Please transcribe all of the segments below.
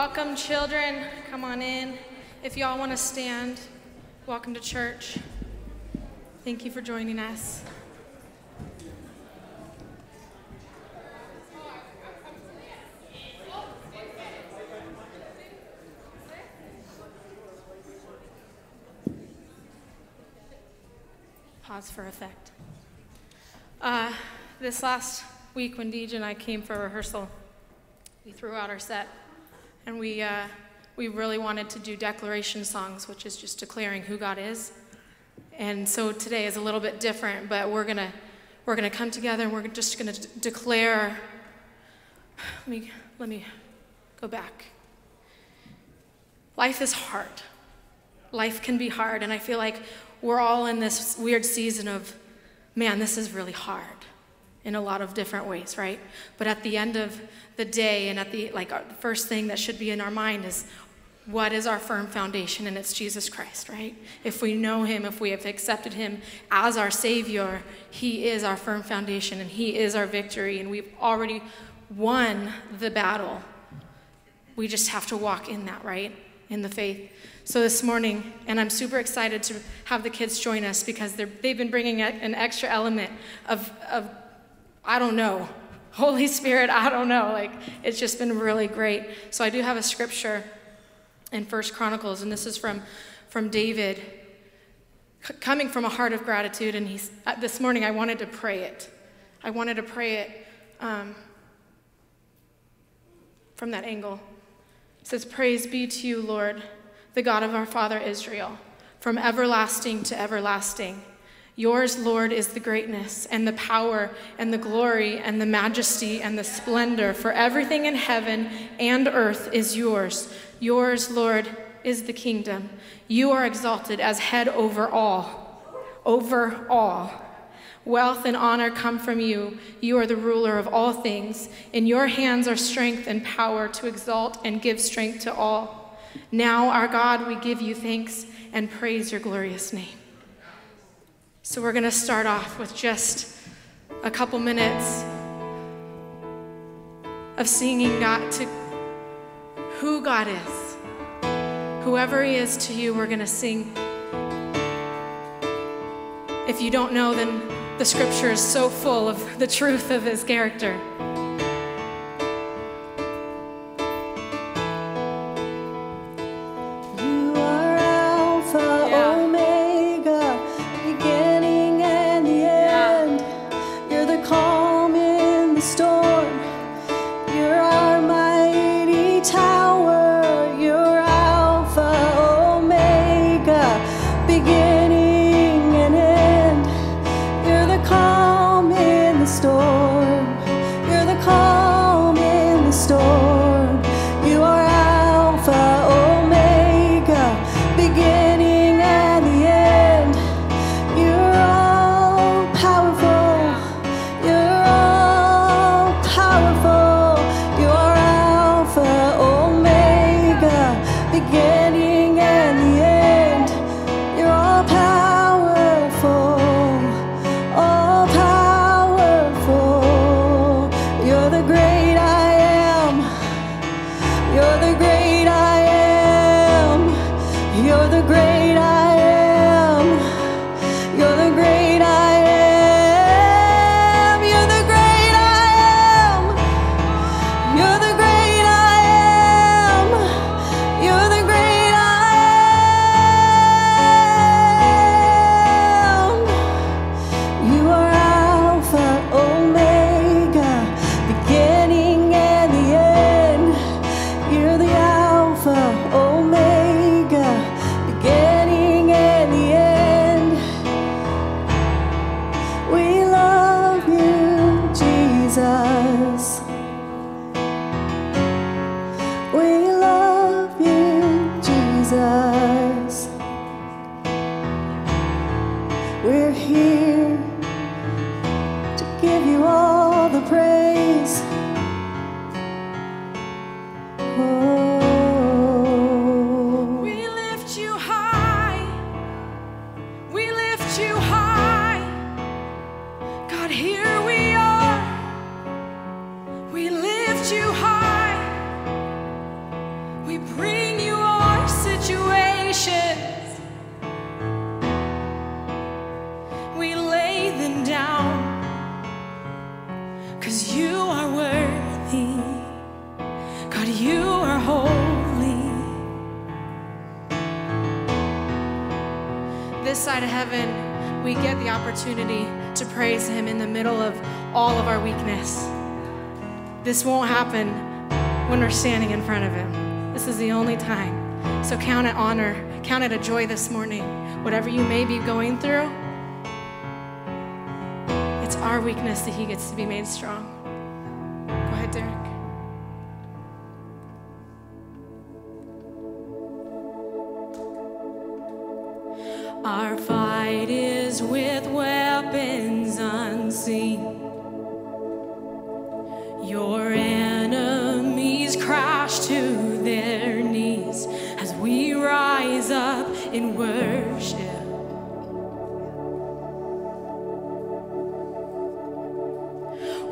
Welcome, children. Come on in. If y'all want to stand, welcome to church. Thank you for joining us. Pause for effect. This last week when Deej and I came for rehearsal, we threw out our set, and we really wanted to do declaration songs, which is just declaring who God is. And so today is a little bit different, but we're gonna come together and we're just gonna declare. Let me go back. Life is hard. Life can be hard, and I feel like we're all in this weird season of, man, this is really hard in a lot of different ways, right? But at the end of the day, and at the the first thing that should be in our mind is, what is our firm foundation? And it's Jesus Christ, right? If we know him, if we have accepted him as our Savior, he is our firm foundation and he is our victory, and we've already won the battle. We just have to walk in that, right? In the faith. So this morning, and I'm super excited to have the kids join us because they've been bringing an extra element of I don't know, Holy Spirit, I don't know. It's just been really great. So I do have a scripture in First Chronicles, and this is from David, coming from a heart of gratitude. And this morning I wanted to pray it. I wanted to pray it from that angle. It says, "Praise be to you, Lord, the God of our father Israel, from everlasting to everlasting. Yours, Lord, is the greatness and the power and the glory and the majesty and the splendor, for everything in heaven and earth is yours. Yours, Lord, is the kingdom. You are exalted as head over all, Wealth and honor come from you. You are the ruler of all things. In your hands are strength and power to exalt and give strength to all. Now, our God, we give you thanks and praise your glorious name." So we're going to start off with just a couple minutes of singing God to who God is. Whoever he is to you, we're going to sing. If you don't know, then the scripture is so full of the truth of his character. Alpha, Omega, beginning. bring you our situations. We lay them down, 'cause you are worthy. God, you are holy. This side of heaven, we get the opportunity to praise him in the middle of all of our weakness. This won't happen when we're standing in front of him. This is the only time. So count it honor, count it a joy this morning. Whatever you may be going through, it's our weakness that he gets to be made strong. Go ahead, Derek. Our fight is with weapons unseen. Your enemies crash to their knees as we rise up in worship.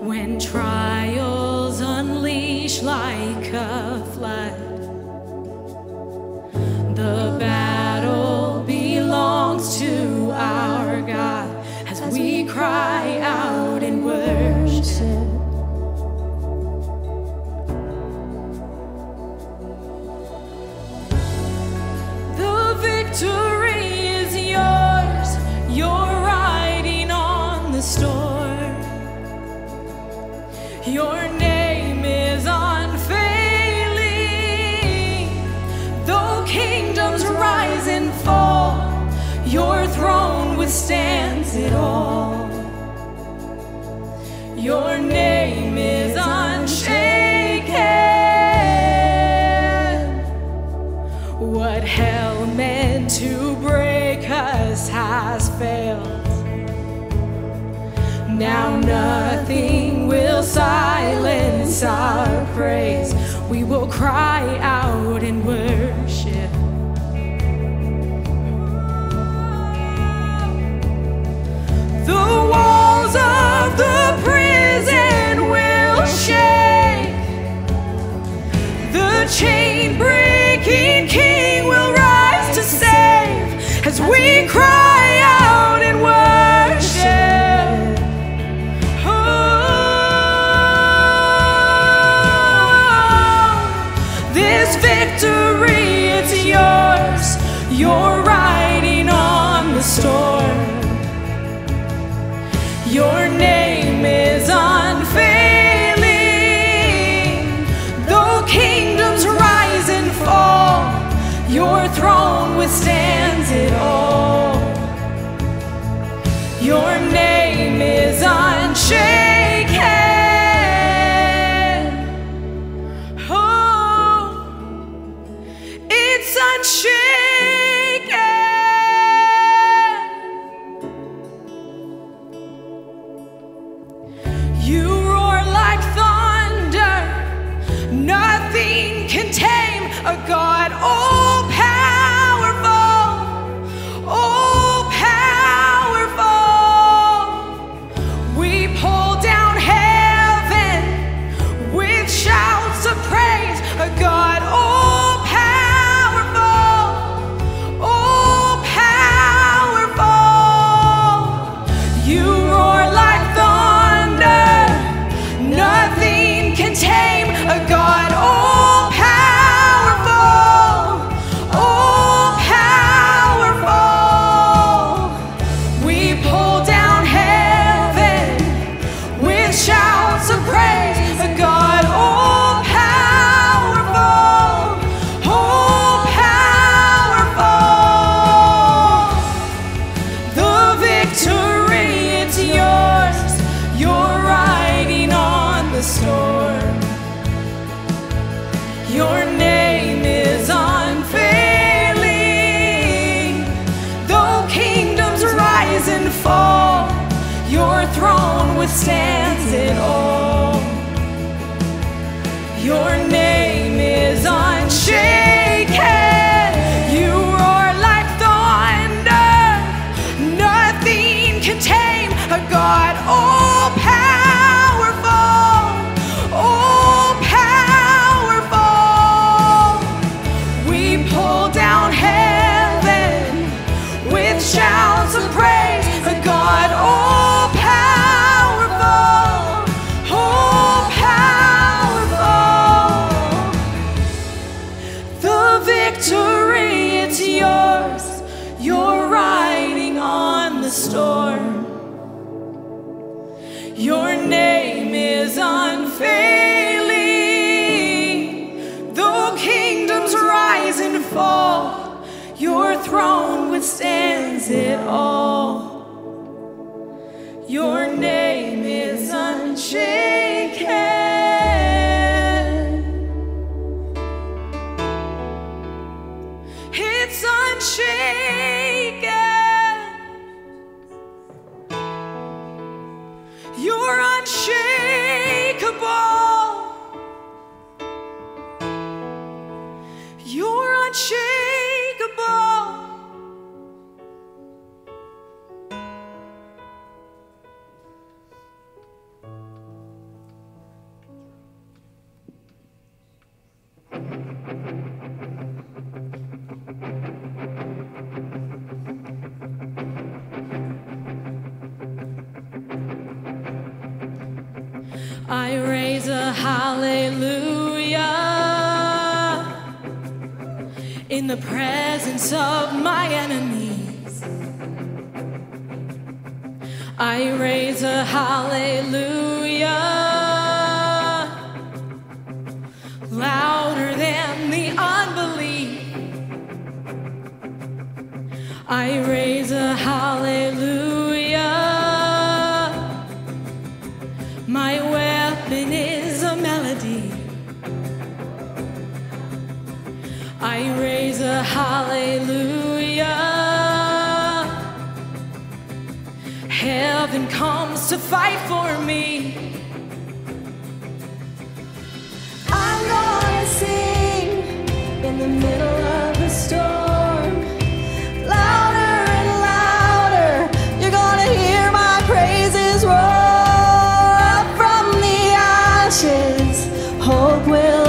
When trials unleash like a flood, the battle belongs to our God as we cry out in worship. The victory is yours. You're riding on the storm. Your name is unfailing. Though kingdoms rise and fall, your throne withstands it all. Your name is unshaken. What hell meant to break us has failed. Now nothing will silence our praise. We will cry out in worship. The walls of the prison will shake. The chain-breaking King will rise to save as we cry out in worship. Oh, this victory, it's yours. You're riding on the storm. Your name is unfailing. Though kingdoms rise and fall, your throne withstands it all. Your name is unshaken. Oh, it's unshaken. Nothing can tame a God all-powerful, all-powerful. We pull down heaven with shouts of praise, a God all-powerful, all-powerful. You roar like thunder, nothing can tame a God all-powerful, all-powerful. We pull down heaven with shouts of praise. A God all-powerful, all-powerful. The victory, it's yours. You're riding on the storm. Your name is unfailing. Though kingdoms rise and fall, your throne withstands it all. Your name is unshaken. You roar like thunder. Nothing can tame a God all-powerful, all-powerful. victory, it's yours. You're riding on the storm. Your name is unfailing. Though kingdoms rise and fall, your throne withstands it all. Your name is unshaken. It's unshaken. You're unshakable. You're unshakable. I raise a hallelujah in the presence of my enemies. I raise a hallelujah louder than the unbelief. I raise a hallelujah. I raise a hallelujah. Heaven comes to fight for me. I'm gonna sing in the middle of the storm. Louder and louder, you're gonna hear my praises roar. Up from the ashes, hope will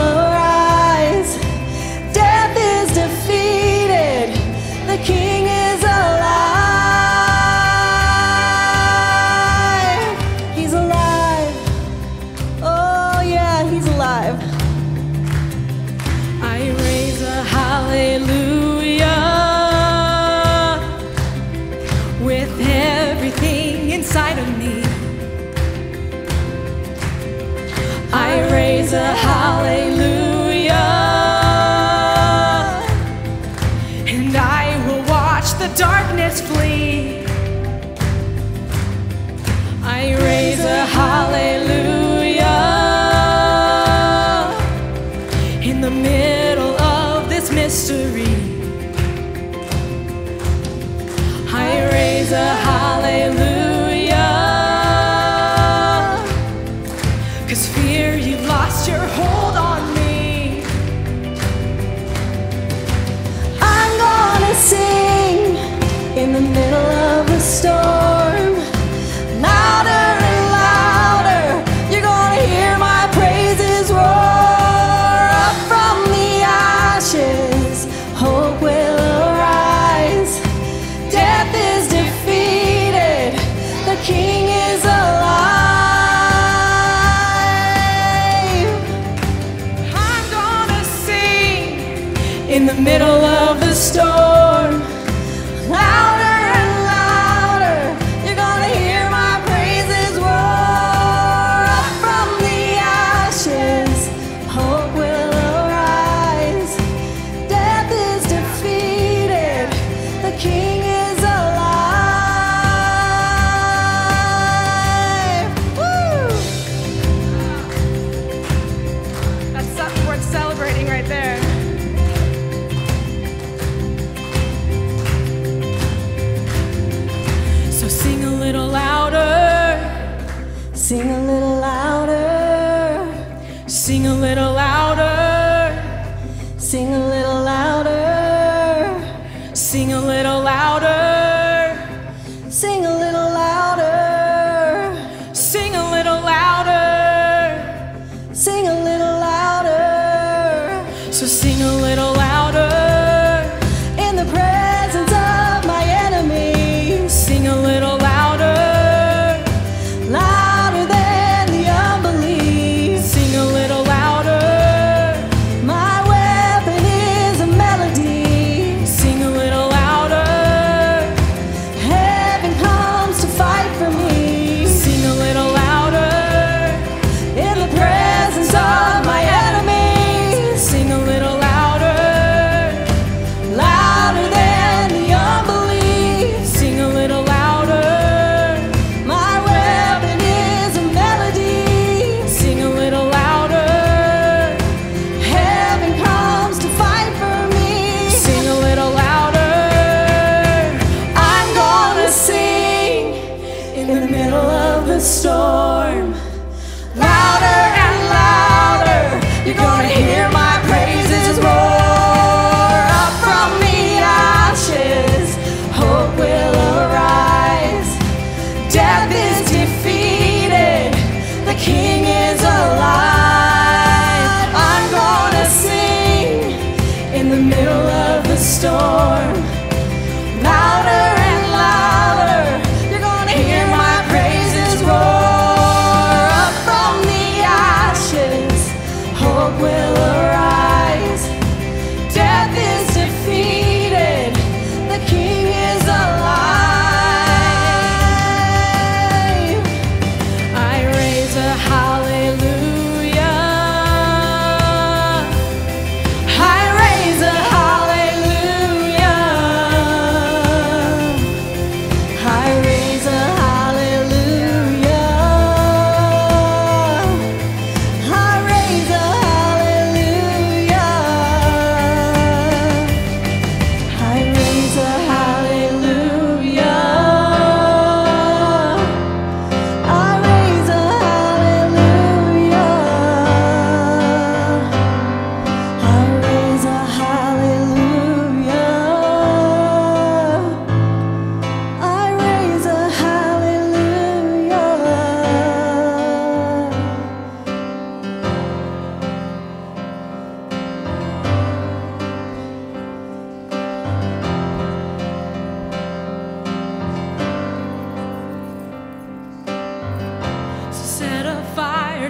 middle of the storm. Louder and louder, you're gonna hear my praises roar. Up from the ashes, hope will arise. Death is defeated, the King is alive. Woo! That's something worth celebrating right there. Sing a little louder, sing a little louder, sing a little louder, sing a little louder, sing a little louder, sing a little louder, sing a little louder, so sing a little louder. Sing a little louder. My weapon is a melody.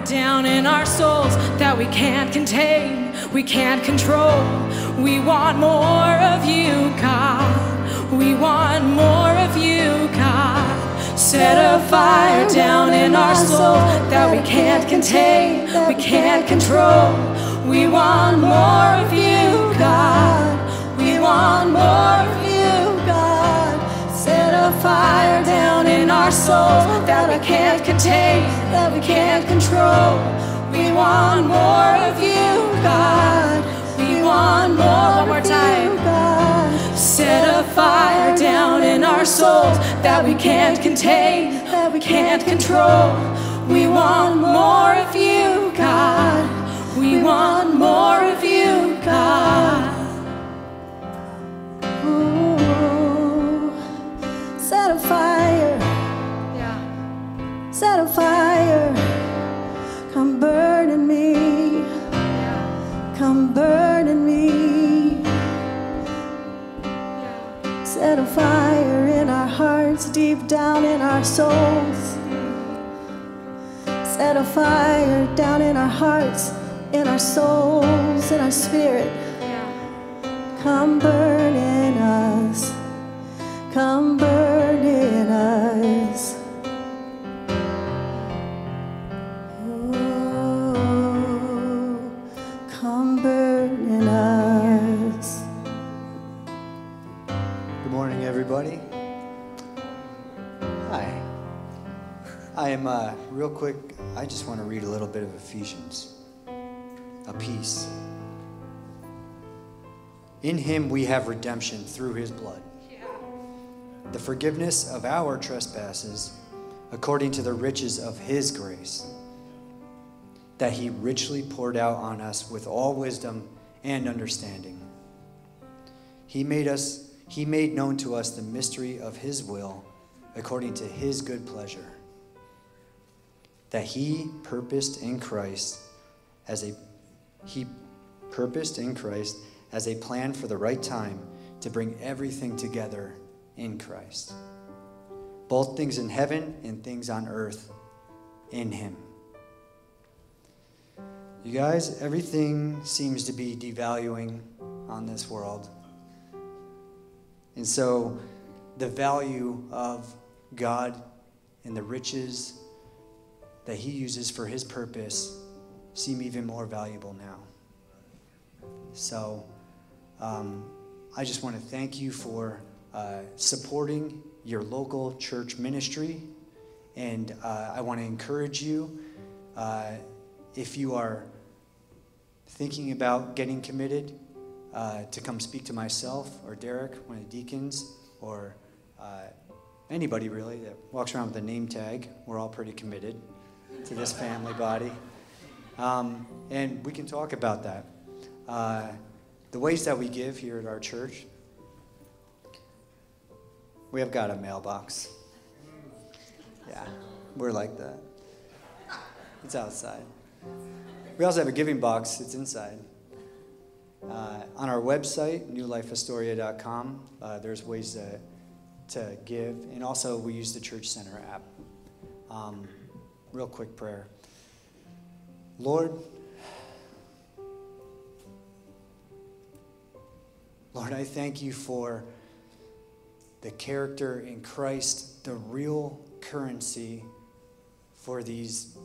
down in our souls that we can't contain, we can't control. We want more of you, God. We want more of you, God. Set a fire down in our soul that we can't contain, we can't control. We want more of you, God. We want more of you, God. Set a fire down in our souls that we can't contain, that we can't control. We want more of you, God. We want more of you, God. Set a fire down in our souls that we can't contain, that we can't control. We want more of you, God. We want more of you, God. Ooh, set a fire, yeah. Set a fire, come burn in me, yeah. Come burn in me, yeah. Set a fire in our hearts, deep down in our souls. Set a fire down in our hearts, in our souls, in our spirit, yeah. Come burn in us, come burn in us. Ooh, come burn in us. Good morning, everybody. Hi. I am real quick, I just want to read a little bit of Ephesians. A peace. In him we have redemption through his blood. Yeah. The forgiveness of our trespasses according to the riches of his grace that he richly poured out on us with all wisdom and understanding. He made known to us the mystery of his will according to his good pleasure that He purposed in Christ as a plan for the right time to bring everything together in Christ. Both things in heaven and things on earth in him. You guys, everything seems to be devaluing on this world. And so the value of God and the riches that he uses for his purpose seem even more valuable now. So I just want to thank you for supporting your local church ministry. And I want to encourage you, if you are thinking about getting committed, to come speak to myself or Derek, one of the deacons, or anybody really that walks around with a name tag. We're all pretty committed to this family body. And we can talk about that. The ways that we give here at our church, we have got a mailbox. Yeah, we're like that. It's outside. We also have a giving box. It's inside. On our website, newlifehistoria.com, there's ways to give. And also, we use the Church Center app. Real quick prayer. Lord, I thank you for the character in Christ, the real currency for these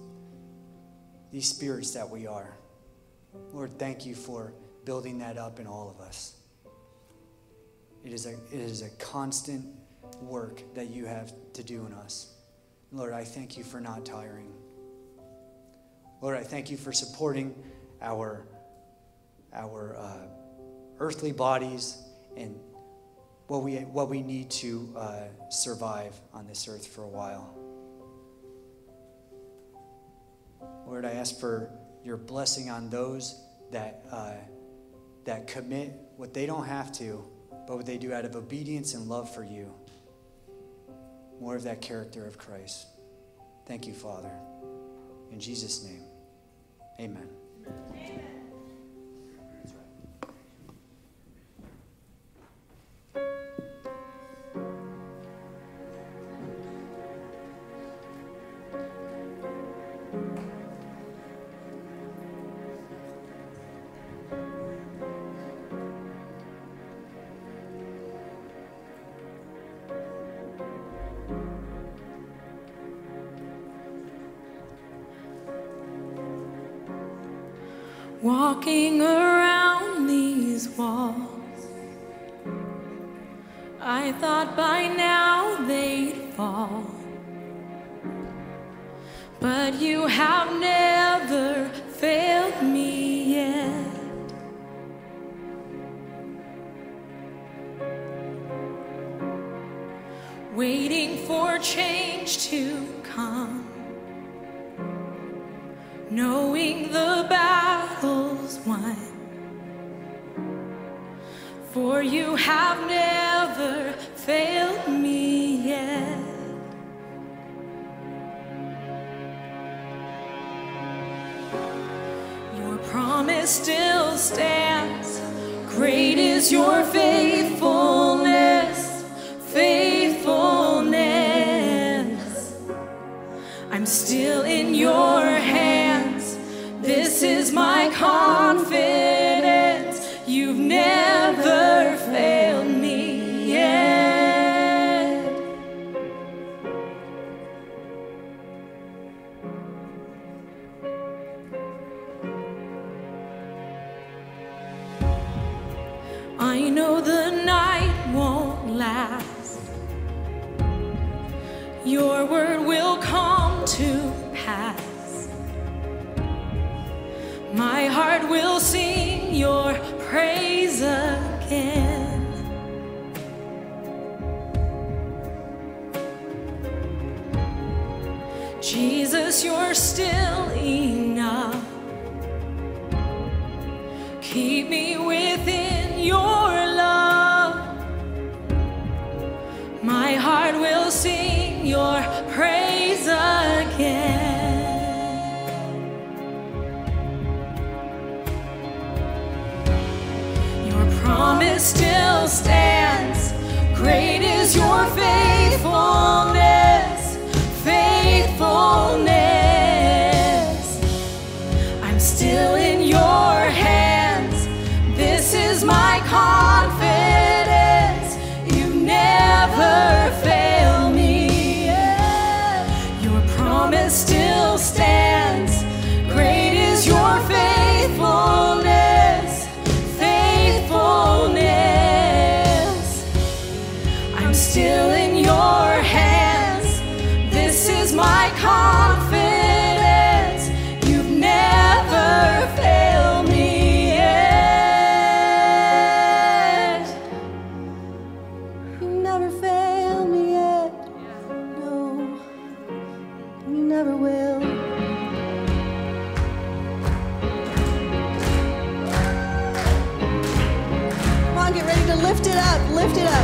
spirits that we are. Lord, thank you for building that up in all of us. It is a constant work that you have to do in us. Lord, I thank you for not tiring. Lord, I thank you for supporting our earthly bodies and what we need to survive on this earth for a while. Lord, I ask for your blessing on those that commit what they don't have to, but what they do out of obedience and love for you. More of that character of Christ. Thank you, Father. In Jesus' name. Amen. Amen. Walking around these walls, I thought by now they'd fall, but you have never failed me yet. Waiting for change to come, knowing the battle's won, for you have never failed me yet. Your promise still stands. Great is your faithfulness, faithfulness. I'm still in your hands. This is my confidence, you've never failed me yet. I know the night won't last, your word will come to pass. My heart will sing your praise again. Jesus, you're still enough. Keep me within your love. My heart will sing your praise again. Promise still stands. Great is your faithfulness, faithfulness. I'm still in your hands. This is my confidence. You never fail me yet. Your promise still stands. Great is your faithfulness. Still in your hands, this is my confidence, you've never failed me yet. You never failed me yet, no, you never will. Come on, get ready to lift it up, lift it up.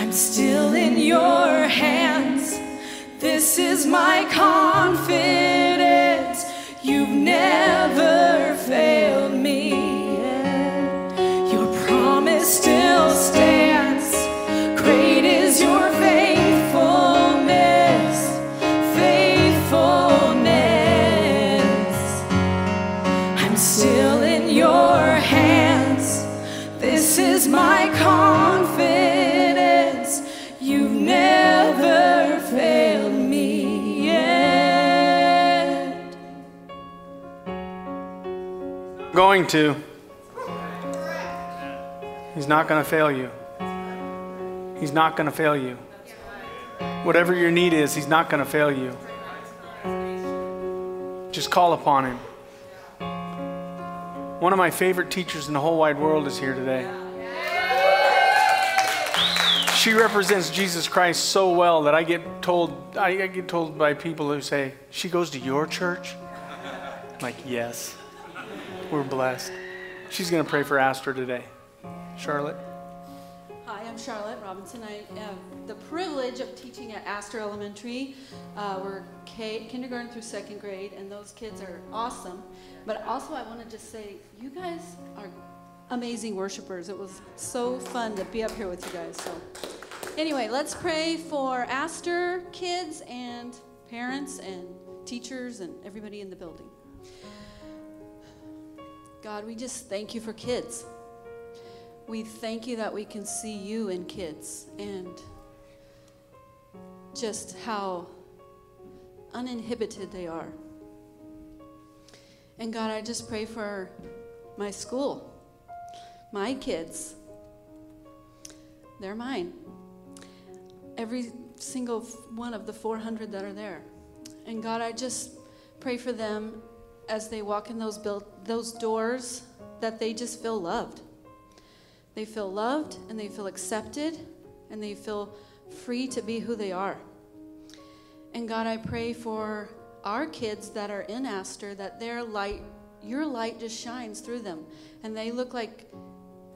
I'm still in your hands. This is my confidence. You've never failed me yet. Your promise still stands. Great is your faithfulness. I'm still in your hands. This is my confidence. You've never failed me yet. Going to. He's not going to fail you. He's not going to fail you. Whatever your need is, He's not going to fail you. Just call upon Him. One of my favorite teachers in the whole wide world is here today. She represents Jesus Christ so well that I get told by people who say, "She goes to your church?" I'm like, yes. We're blessed. She's going to pray for Astor today. Charlotte. Hi, I'm Charlotte Robinson. I have the privilege of teaching at Astor Elementary. We're kindergarten through second grade, and those kids are awesome. But also I want to just say, you guys are amazing worshipers. It was so fun to be up here with you guys. So anyway, let's pray for Astor kids and parents and teachers and everybody in the building. God, we just thank you for kids. We thank you that we can see you in kids and just how uninhibited they are. And God, I just pray for my school. My kids, they're mine. Every single one of the 400 that are there. And God, I just pray for them as they walk in those doors, that they just feel loved. They feel loved, and they feel accepted, and they feel free to be who they are. And God, I pray for our kids that are in Astor, that their light, your light just shines through them, and they look like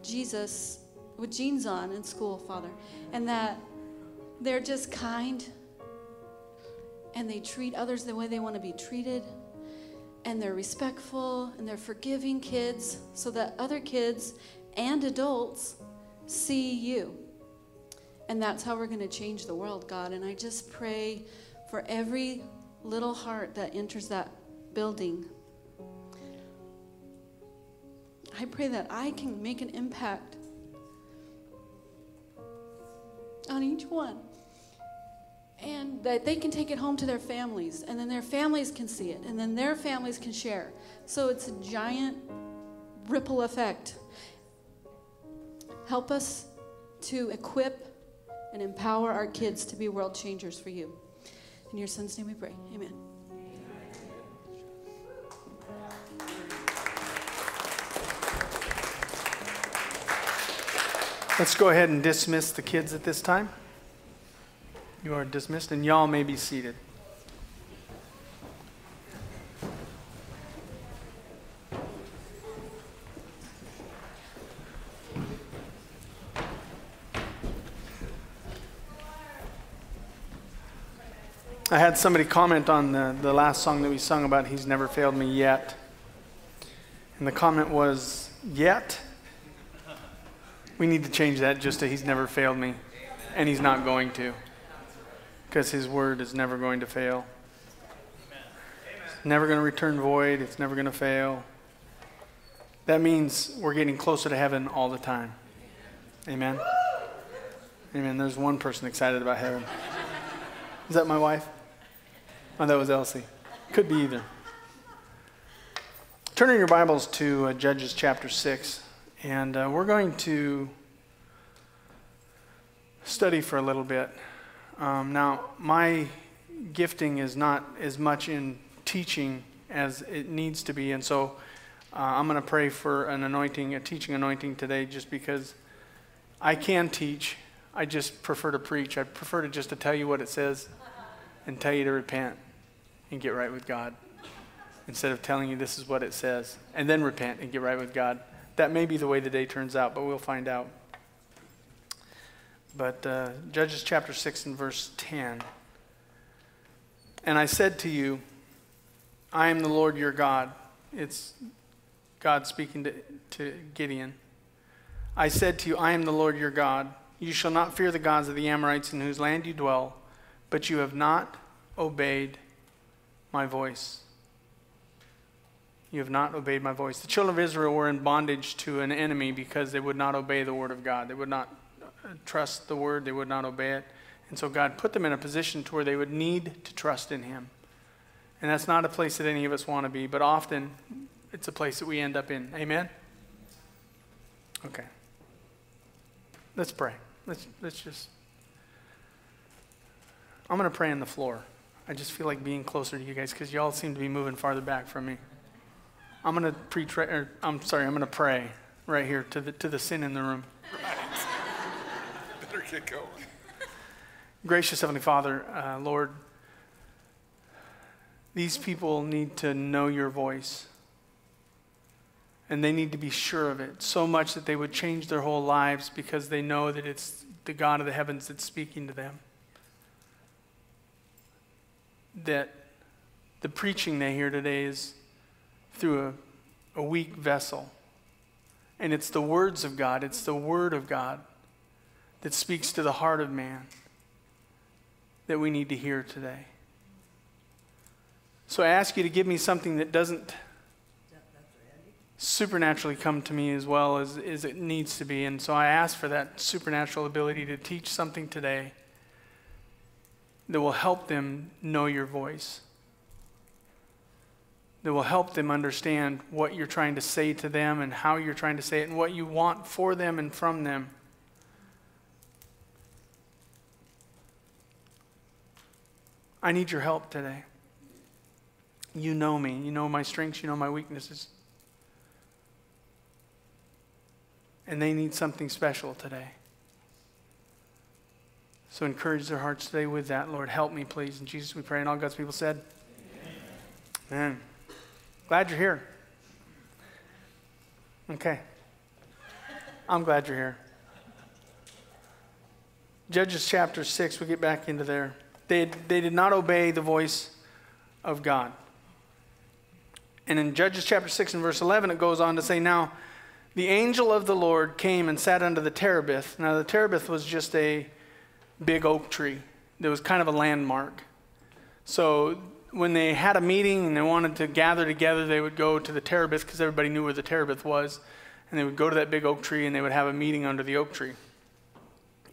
Jesus with jeans on in school, Father, and that they're just kind, and they treat others the way they want to be treated, and they're respectful, and they're forgiving kids, so that other kids and adults see you. And that's how we're going to change the world, God. And I just pray for every little heart that enters that building. I pray that I can make an impact on each one, and that they can take it home to their families, and then their families can see it, and then their families can share. So it's a giant ripple effect. Help us to equip and empower our kids to be world changers for you. In your son's name we pray. Amen. Let's go ahead and dismiss the kids at this time. You are dismissed, and y'all may be seated. I had somebody comment on the last song that we sung about He's Never Failed Me Yet. And the comment was, yet? We need to change that just to He's never failed me, and He's not going to, because His word is never going to fail. It's never going to return void. It's never going to fail. That means we're getting closer to heaven all the time. Amen? Amen. There's one person excited about heaven. Is that my wife? Oh, that was Elsie. Could be either. Turn in your Bibles to Judges chapter 6. And we're going to study for a little bit. Now, my gifting is not as much in teaching as it needs to be. And so I'm going to pray for an anointing, a teaching anointing today, just because I can teach. I just prefer to preach. I prefer to just to tell you what it says and tell you to repent and get right with God, instead of telling you this is what it says and then repent and get right with God. That may be the way the day turns out, but we'll find out. But Judges chapter 6 and verse 10. And I said to you, I am the Lord your God. It's God speaking to Gideon. I said to you, I am the Lord your God. You shall not fear the gods of the Amorites in whose land you dwell, but you have not obeyed my voice. You have not obeyed my voice. The children of Israel were in bondage to an enemy because they would not obey the word of God. They would not trust the word. They would not obey it. And so God put them in a position to where they would need to trust in him. And that's not a place that any of us want to be, but often it's a place that we end up in. Amen? Okay. Let's pray. Let's just... I'm going to pray on the floor. I just feel like being closer to you guys because y'all seem to be moving farther back from me. I'm going to I'm going to pray right here to the sin in the room. Right. Better get going. Gracious Heavenly Father, Lord, these people need to know your voice. And they need to be sure of it, so much that they would change their whole lives because they know that it's the God of the heavens that's speaking to them. That the preaching they hear today is through a weak vessel. And it's the words of God, it's the word of God that speaks to the heart of man that we need to hear today. So I ask you to give me something that doesn't supernaturally come to me as well as it needs to be. And so I ask for that supernatural ability to teach something today that will help them know your voice, that will help them understand what you're trying to say to them and how you're trying to say it and what you want for them and from them. I need your help today. You know me. You know my strengths. You know my weaknesses. And they need something special today. So encourage their hearts today with that. Lord, help me, please. In Jesus we pray. And all God's people said, Amen. Glad you're here. Okay. I'm glad you're here. Judges chapter 6, we'll get back into there. They did not obey the voice of God. And in Judges chapter 6 and verse 11, it goes on to say, Now, the angel of the Lord came and sat under the terebinth. Now, the terebinth was just a big oak tree. There was kind of a landmark. So when they had a meeting and they wanted to gather together, they would go to the terebinth because everybody knew where the terebinth was. And they would go to that big oak tree and they would have a meeting under the oak tree.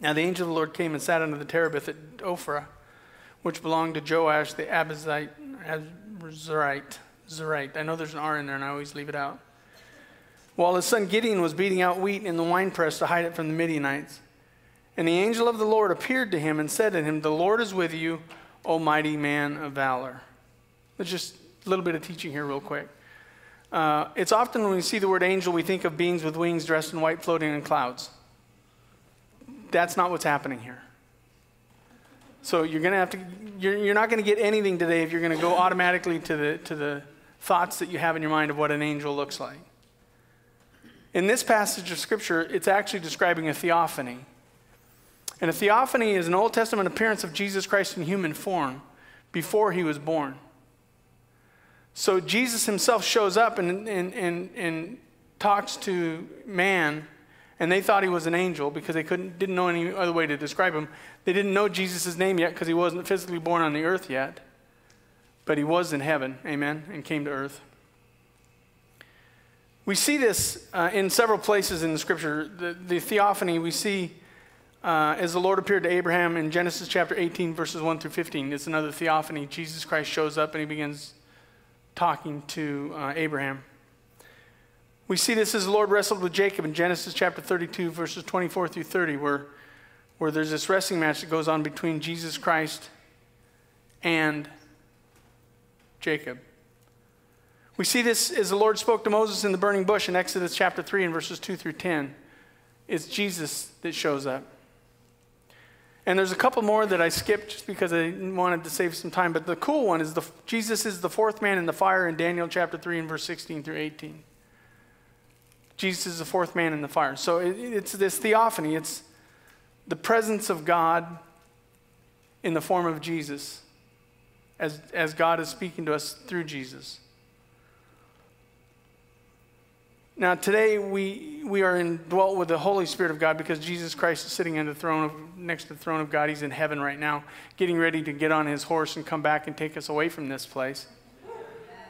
Now, the angel of the Lord came and sat under the terebinth at Ophrah, which belonged to Joash the Abazite, Zerite. I know there's an R in there and I always leave it out. While his son Gideon was beating out wheat in the winepress to hide it from the Midianites. And the angel of the Lord appeared to him and said to him, The Lord is with you, O mighty man of valor. There's just a little bit of teaching here real quick. It's often when we see the word angel, we think of beings with wings dressed in white floating in clouds. That's not what's happening here. So you're not going to get anything today if you're going to go automatically to the thoughts that you have in your mind of what an angel looks like. In this passage of Scripture, it's actually describing a theophany. And a theophany is an Old Testament appearance of Jesus Christ in human form before he was born. So Jesus himself shows up and talks to man, and they thought he was an angel because they didn't know any other way to describe him. They didn't know Jesus' name yet because he wasn't physically born on the earth yet, but he was in heaven, amen, and came to earth. We see this in several places in the Scripture. The theophany we see as the Lord appeared to Abraham in Genesis chapter 18, verses 1 through 15. It's another theophany. Jesus Christ shows up and he begins talking to Abraham. We see this as the Lord wrestled with Jacob in Genesis chapter 32, verses 24 through 30, where there's this wrestling match that goes on between Jesus Christ and Jacob. We see this as the Lord spoke to Moses in the burning bush in Exodus chapter 3 and verses 2 through 10. It's Jesus that shows up. And there's a couple more that I skipped just because I wanted to save some time. But the cool one is Jesus is the fourth man in the fire in Daniel chapter 3 and verse 16 through 18. Jesus is the fourth man in the fire. So it's this theophany. It's the presence of God in the form of Jesus, as God is speaking to us through Jesus. Now today we are indwelt with the Holy Spirit of God because Jesus Christ is sitting in the throne next to the throne of God. He's in heaven right now, getting ready to get on his horse and come back and take us away from this place.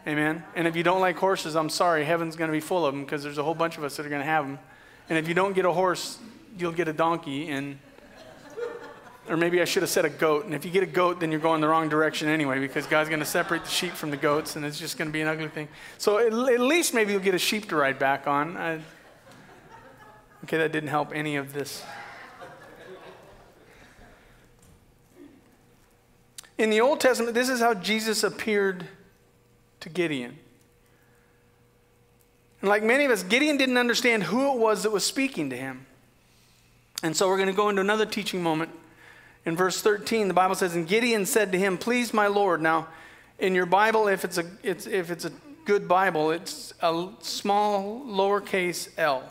Amen. And if you don't like horses, I'm sorry, heaven's going to be full of them because there's a whole bunch of us that are going to have them. And if you don't get a horse, you'll get a donkey, and or maybe I should have said a goat. And if you get a goat, then you're going the wrong direction anyway, because God's going to separate the sheep from the goats, and it's just going to be an ugly thing. So at least maybe you'll get a sheep to ride back on. Okay, that didn't help any of this. In the Old Testament, this is how Jesus appeared to Gideon. And like many of us, Gideon didn't understand who it was that was speaking to him. And so we're going to go into another teaching moment. In verse 13, the Bible says, "And Gideon said to him, 'Please, my Lord.'" Now, in your Bible, if it's a good Bible, it's a small lowercase L.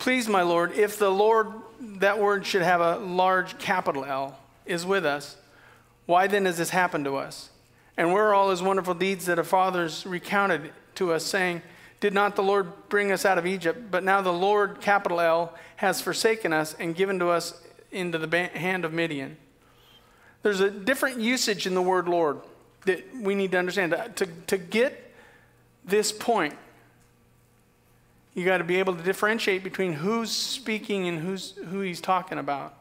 "Please, my Lord," if the Lord, that word should have a large capital L, is with us, "why then has this happened to us? And where are all his wonderful deeds that our fathers recounted to us, saying, 'Did not the Lord bring us out of Egypt?' But now the Lord, capital L, has forsaken us and given to us into the hand of Midian." There's a different usage in the word Lord that we need to understand. To get this point, you got to be able to differentiate between who's speaking and who he's talking about.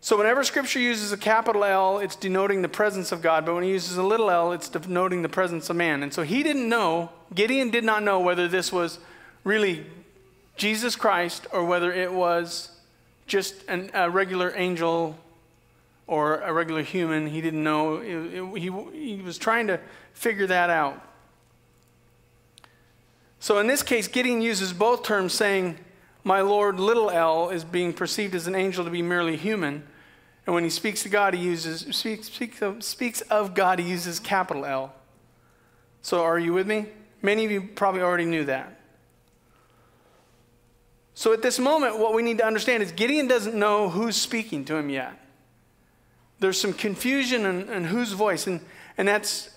So whenever Scripture uses a capital L, it's denoting the presence of God. But when it uses a little l, it's denoting the presence of man. And so he didn't know, Gideon did not know whether this was really Jesus Christ or whether it was just a regular angel or a regular human. He didn't know. He was trying to figure that out. So in this case, Gideon uses both terms, saying, "My Lord," little l, is being perceived as an angel to be merely human. And when he speaks to God, he uses, speaks of God, he uses capital L. So are you with me? Many of you probably already knew that. So at this moment, what we need to understand is Gideon doesn't know who's speaking to him yet. There's some confusion in whose voice, and that's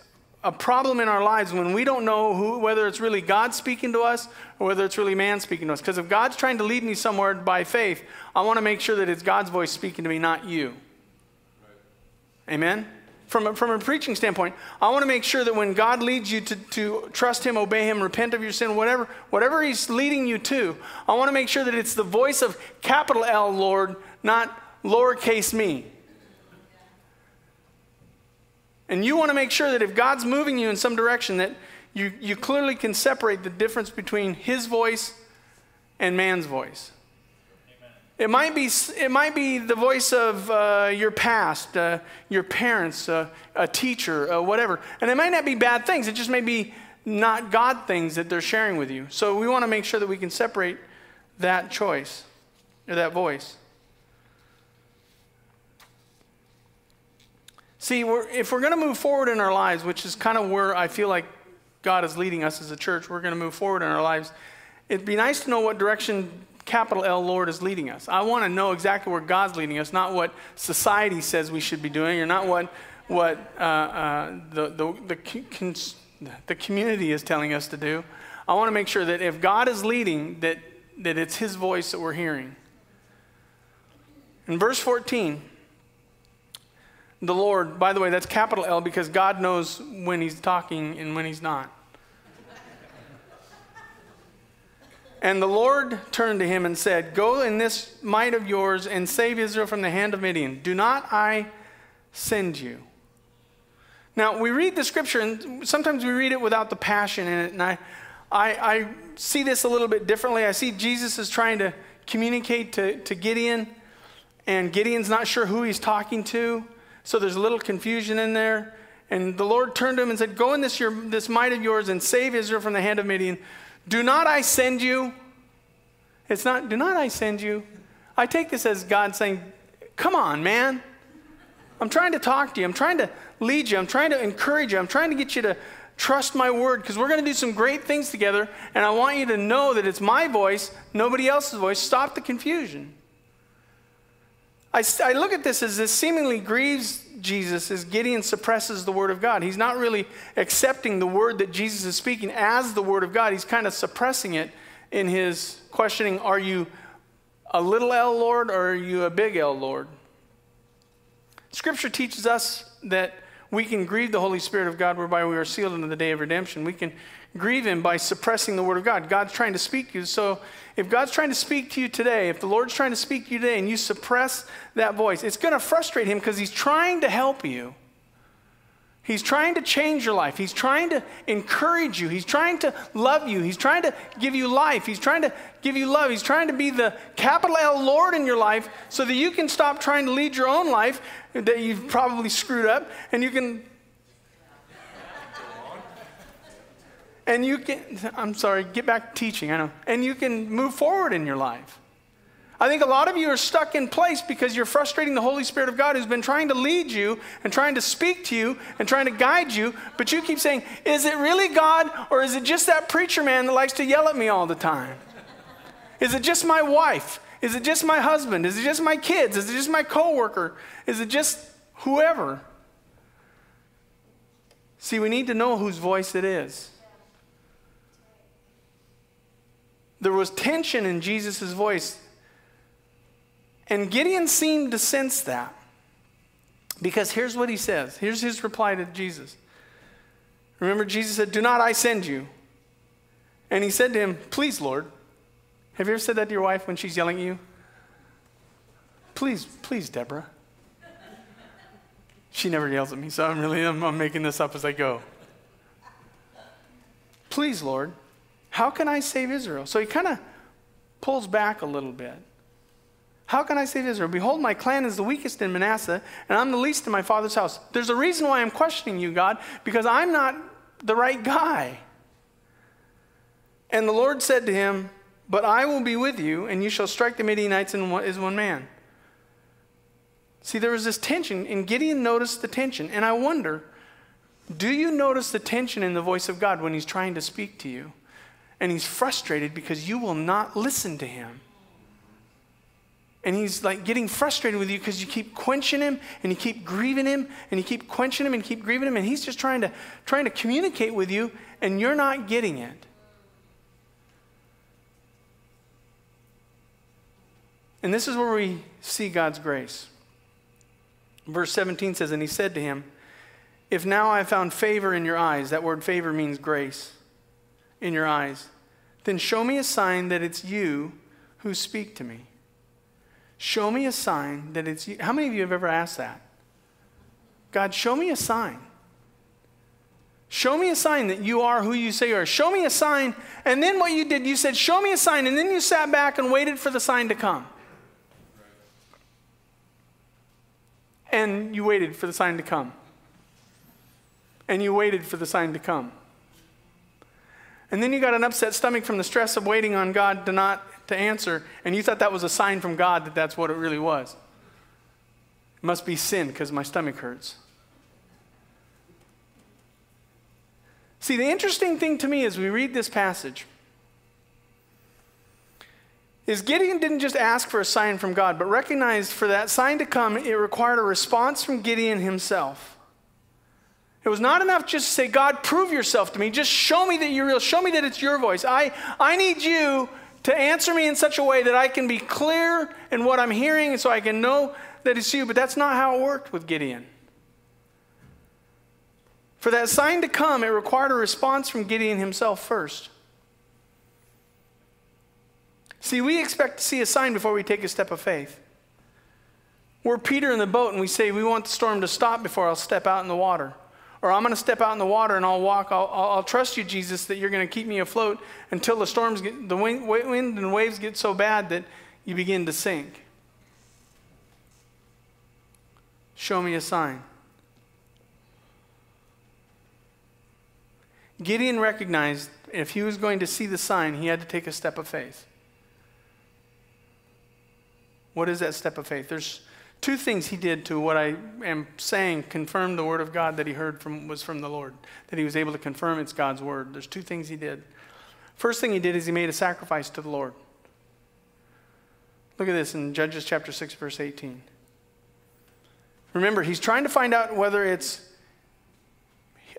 a problem in our lives when we don't know whether it's really God speaking to us or whether it's really man speaking to us. Because if God's trying to lead me somewhere by faith, I want to make sure that it's God's voice speaking to me, not you. Right. Amen? From a preaching standpoint, I want to make sure that when God leads you to trust him, obey him, repent of your sin, whatever he's leading you to, I want to make sure that it's the voice of capital L, Lord, not lowercase me. And you want to make sure that if God's moving you in some direction, that you clearly can separate the difference between his voice and man's voice. It might be the voice of your past, your parents, a teacher, whatever. And it might not be bad things. It just may be not God things that they're sharing with you. So we want to make sure that we can separate that choice or that voice. See, if we're going to move forward in our lives, which is kind of where I feel like God is leading us as a church, we're going to move forward in our lives. It'd be nice to know what direction capital L Lord is leading us. I want to know exactly where God's leading us, not what society says we should be doing, or not what the community is telling us to do. I want to make sure that if God is leading, that it's his voice that we're hearing. In verse 14, the Lord, by the way, that's capital L, because God knows when he's talking and when he's not. "And the Lord turned to him and said, 'Go in this might of yours and save Israel from the hand of Midian. Do not I send you?'" Now, we read the scripture, and sometimes we read it without the passion in it. And I see this a little bit differently. I see Jesus is trying to communicate to Gideon, and Gideon's not sure who he's talking to. So there's a little confusion in there. "And the Lord turned to him and said, 'Go in this might of yours and save Israel from the hand of Midian. Do not I send you?'" It's not, "Do not I send you?" I take this as God saying, "Come on, man. I'm trying to talk to you. I'm trying to lead you. I'm trying to encourage you. I'm trying to get you to Trust my word, because we're going to do some great things together, and I want you to know that it's my voice, nobody else's voice. Stop the confusion. I look at this as this seemingly grieves Jesus as Gideon suppresses the word of God. He's not really accepting the word that Jesus is speaking as the word of God. He's kind of suppressing it in his questioning, are you a little L, Lord, or are you a big L, Lord? Scripture teaches us that we can grieve the Holy Spirit of God whereby we are sealed into the day of redemption. We can grieve him by suppressing the word of God. God's trying to speak to you. So if God's trying to speak to you today, if the Lord's trying to speak to you today and you suppress that voice, it's going to frustrate him because he's trying to help you. He's trying to change your life. He's trying to encourage you. He's trying to love you. He's trying to give you life. He's trying to give you love. He's trying to be the capital L Lord in your life so that you can stop trying to lead your own life that you've probably screwed up, and get back to teaching, I know. And you can move forward in your life. I think a lot of you are stuck in place because you're frustrating the Holy Spirit of God who's been trying to lead you and trying to speak to you and trying to guide you, but you keep saying, is it really God or is it just that preacher man that likes to yell at me all the time? Is it just my wife? Is it just my husband? Is it just my kids? Is it just my coworker? Is it just whoever? See, we need to know whose voice it is. There was tension in Jesus' voice. And Gideon seemed to sense that, because here's what he says. Here's his reply to Jesus. Remember, Jesus said, do not I send you? And he said to him, please, Lord. Have you ever said that to your wife when she's yelling at you? Please, please, Deborah. She never yells at me, so I'm making this up as I go. Please, Lord, how can I save Israel? So he kind of pulls back a little bit. How can I save Israel? Behold, my clan is the weakest in Manasseh, and I'm the least in my father's house. There's a reason why I'm questioning you, God, because I'm not the right guy. And the Lord said to him, but I will be with you, and you shall strike the Midianites as one man. See, there was this tension, and Gideon noticed the tension. And I wonder, do you notice the tension in the voice of God when he's trying to speak to you? And he's frustrated because you will not listen to him. And he's like getting frustrated with you because you keep quenching him and you keep grieving him and you keep quenching him and keep grieving him. And he's just trying to communicate with you and you're not getting it. And this is where we see God's grace. Verse 17 says, and he said to him, if now I have found favor in your eyes, that word favor means grace in your eyes, then show me a sign that it's you who speak to me. Show me a sign that it's you. How many of you have ever asked that? God, show me a sign. Show me a sign that you are who you say you are. Show me a sign. And then what you did, you said, show me a sign. And then you sat back and waited for the sign to come. And you waited for the sign to come. And you waited for the sign to come. And then you got an upset stomach from the stress of waiting on God to answer, and you thought that was a sign from God that that's what it really was. It must be sin because my stomach hurts. See, the interesting thing to me as we read this passage is Gideon didn't just ask for a sign from God, but recognized for that sign to come, it required a response from Gideon himself. It was not enough just to say, God, prove yourself to me. Just show me that you're real. Show me that it's your voice. I need you to answer me in such a way that I can be clear in what I'm hearing and so I can know that it's you. But that's not how it worked with Gideon. For that sign to come, it required a response from Gideon himself first. See, we expect to see a sign before we take a step of faith. We're Peter in the boat and we say, we want the storm to stop before I'll step out in the water. Or I'm going to step out in the water and I'll walk. I'll trust you, Jesus, that you're going to keep me afloat until the wind and waves get so bad that you begin to sink. Show me a sign. Gideon recognized if he was going to see the sign, he had to take a step of faith. What is that step of faith? There's Two things he did to what I am saying confirmed the word of God that he heard was from the Lord, that he was able to confirm it's God's word. There's two things he did. First thing he did is he made a sacrifice to the Lord. Look at this in Judges chapter 6, verse 18. Remember, he's trying to find out whether it's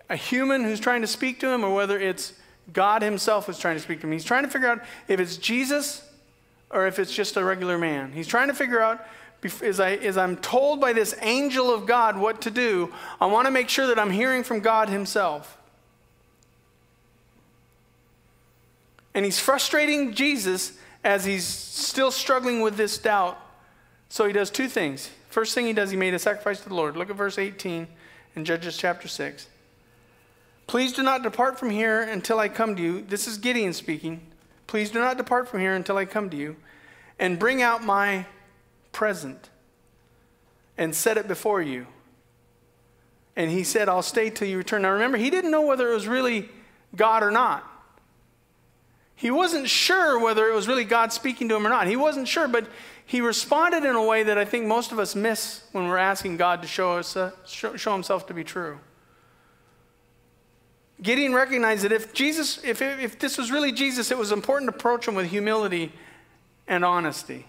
a human who's trying to speak to him or whether it's God himself who's trying to speak to him. He's trying to figure out if it's Jesus or if it's just a regular man. He's trying to figure out, as I'm told by this angel of God what to do, I want to make sure that I'm hearing from God himself. And he's frustrating Jesus as he's still struggling with this doubt. So he does two things. First thing he does, he made a sacrifice to the Lord. Look at verse 18 in Judges chapter 6. Please do not depart from here until I come to you. This is Gideon speaking. Please do not depart from here until I come to you, and bring out my present and set it before you. And he said, I'll stay till you return. Now remember, he didn't know whether it was really God or not. He wasn't sure whether it was really God speaking to him or not. He wasn't sure, but he responded in a way that I think most of us miss when we're asking God to show himself to be true. Gideon recognized that if this was really Jesus, it was important to approach him with humility and honesty.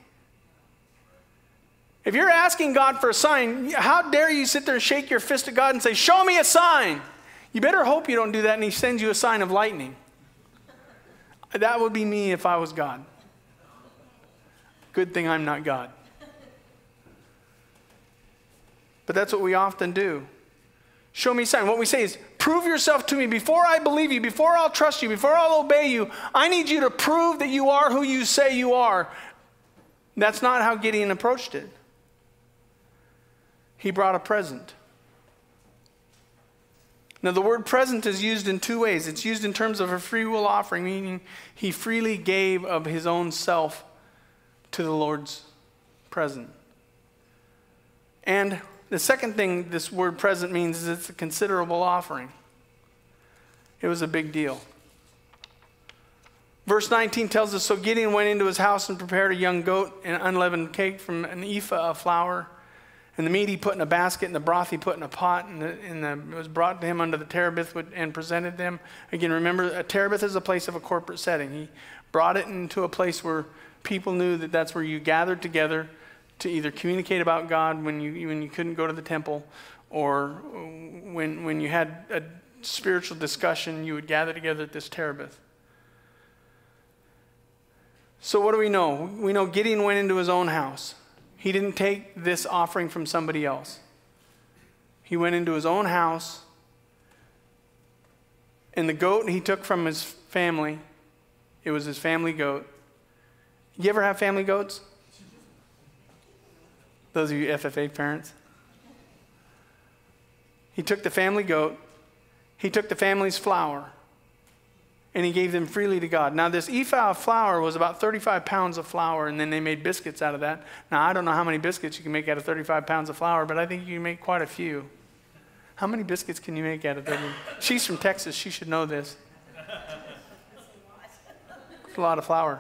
If you're asking God for a sign, how dare you sit there and shake your fist at God and say, show me a sign? You better hope you don't do that and he sends you a sign of lightning. That would be me if I was God. Good thing I'm not God. But that's what we often do. Show me a sign. What we say is, prove yourself to me. Before I believe you, before I'll trust you, before I'll obey you, I need you to prove that you are who you say you are. That's not how Gideon approached it. He brought a present. Now the word present is used in two ways. It's used in terms of a free will offering, meaning he freely gave of his own self to the Lord's present. And the second thing this word present means is it's a considerable offering. It was a big deal. Verse 19 tells us, so Gideon went into his house and prepared a young goat and unleavened cake from an ephah of flour. And the meat he put in a basket, and the broth he put in a pot, and it was brought to him under the terebinth and presented them. Again, remember, a terebinth is a place of a corporate setting. He brought it into a place where people knew that that's where you gathered together to either communicate about God when you couldn't go to the temple, or when you had a spiritual discussion, you would gather together at this terebinth. So what do we know? We know Gideon went into his own house. He didn't take this offering from somebody else. He went into his own house, and the goat he took from his family, it was his family goat. You ever have family goats? Those of you FFA parents. He took the family goat, he took the family's flour, and he gave them freely to God. Now this ephah of flour was about 35 pounds of flour, and then they made biscuits out of that. Now I don't know how many biscuits you can make out of 35 pounds of flour, but I think you can make quite a few. How many biscuits can you make out of that? She's from Texas, she should know this. It's a lot of flour.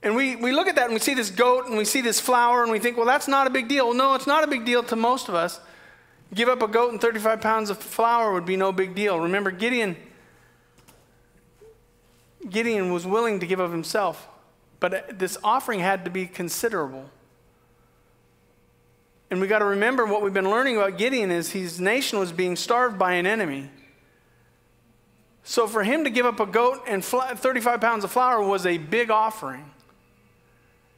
And we look at that and we see this goat and we see this flour and we think, well, that's not a big deal. Well, no, it's not a big deal to most of us. Give up a goat and 35 pounds of flour would be no big deal. Remember, Gideon was willing to give of himself, but this offering had to be considerable. And we got to remember what we've been learning about Gideon is his nation was being starved by an enemy. So for him to give up a goat and 35 pounds of flour was a big offering.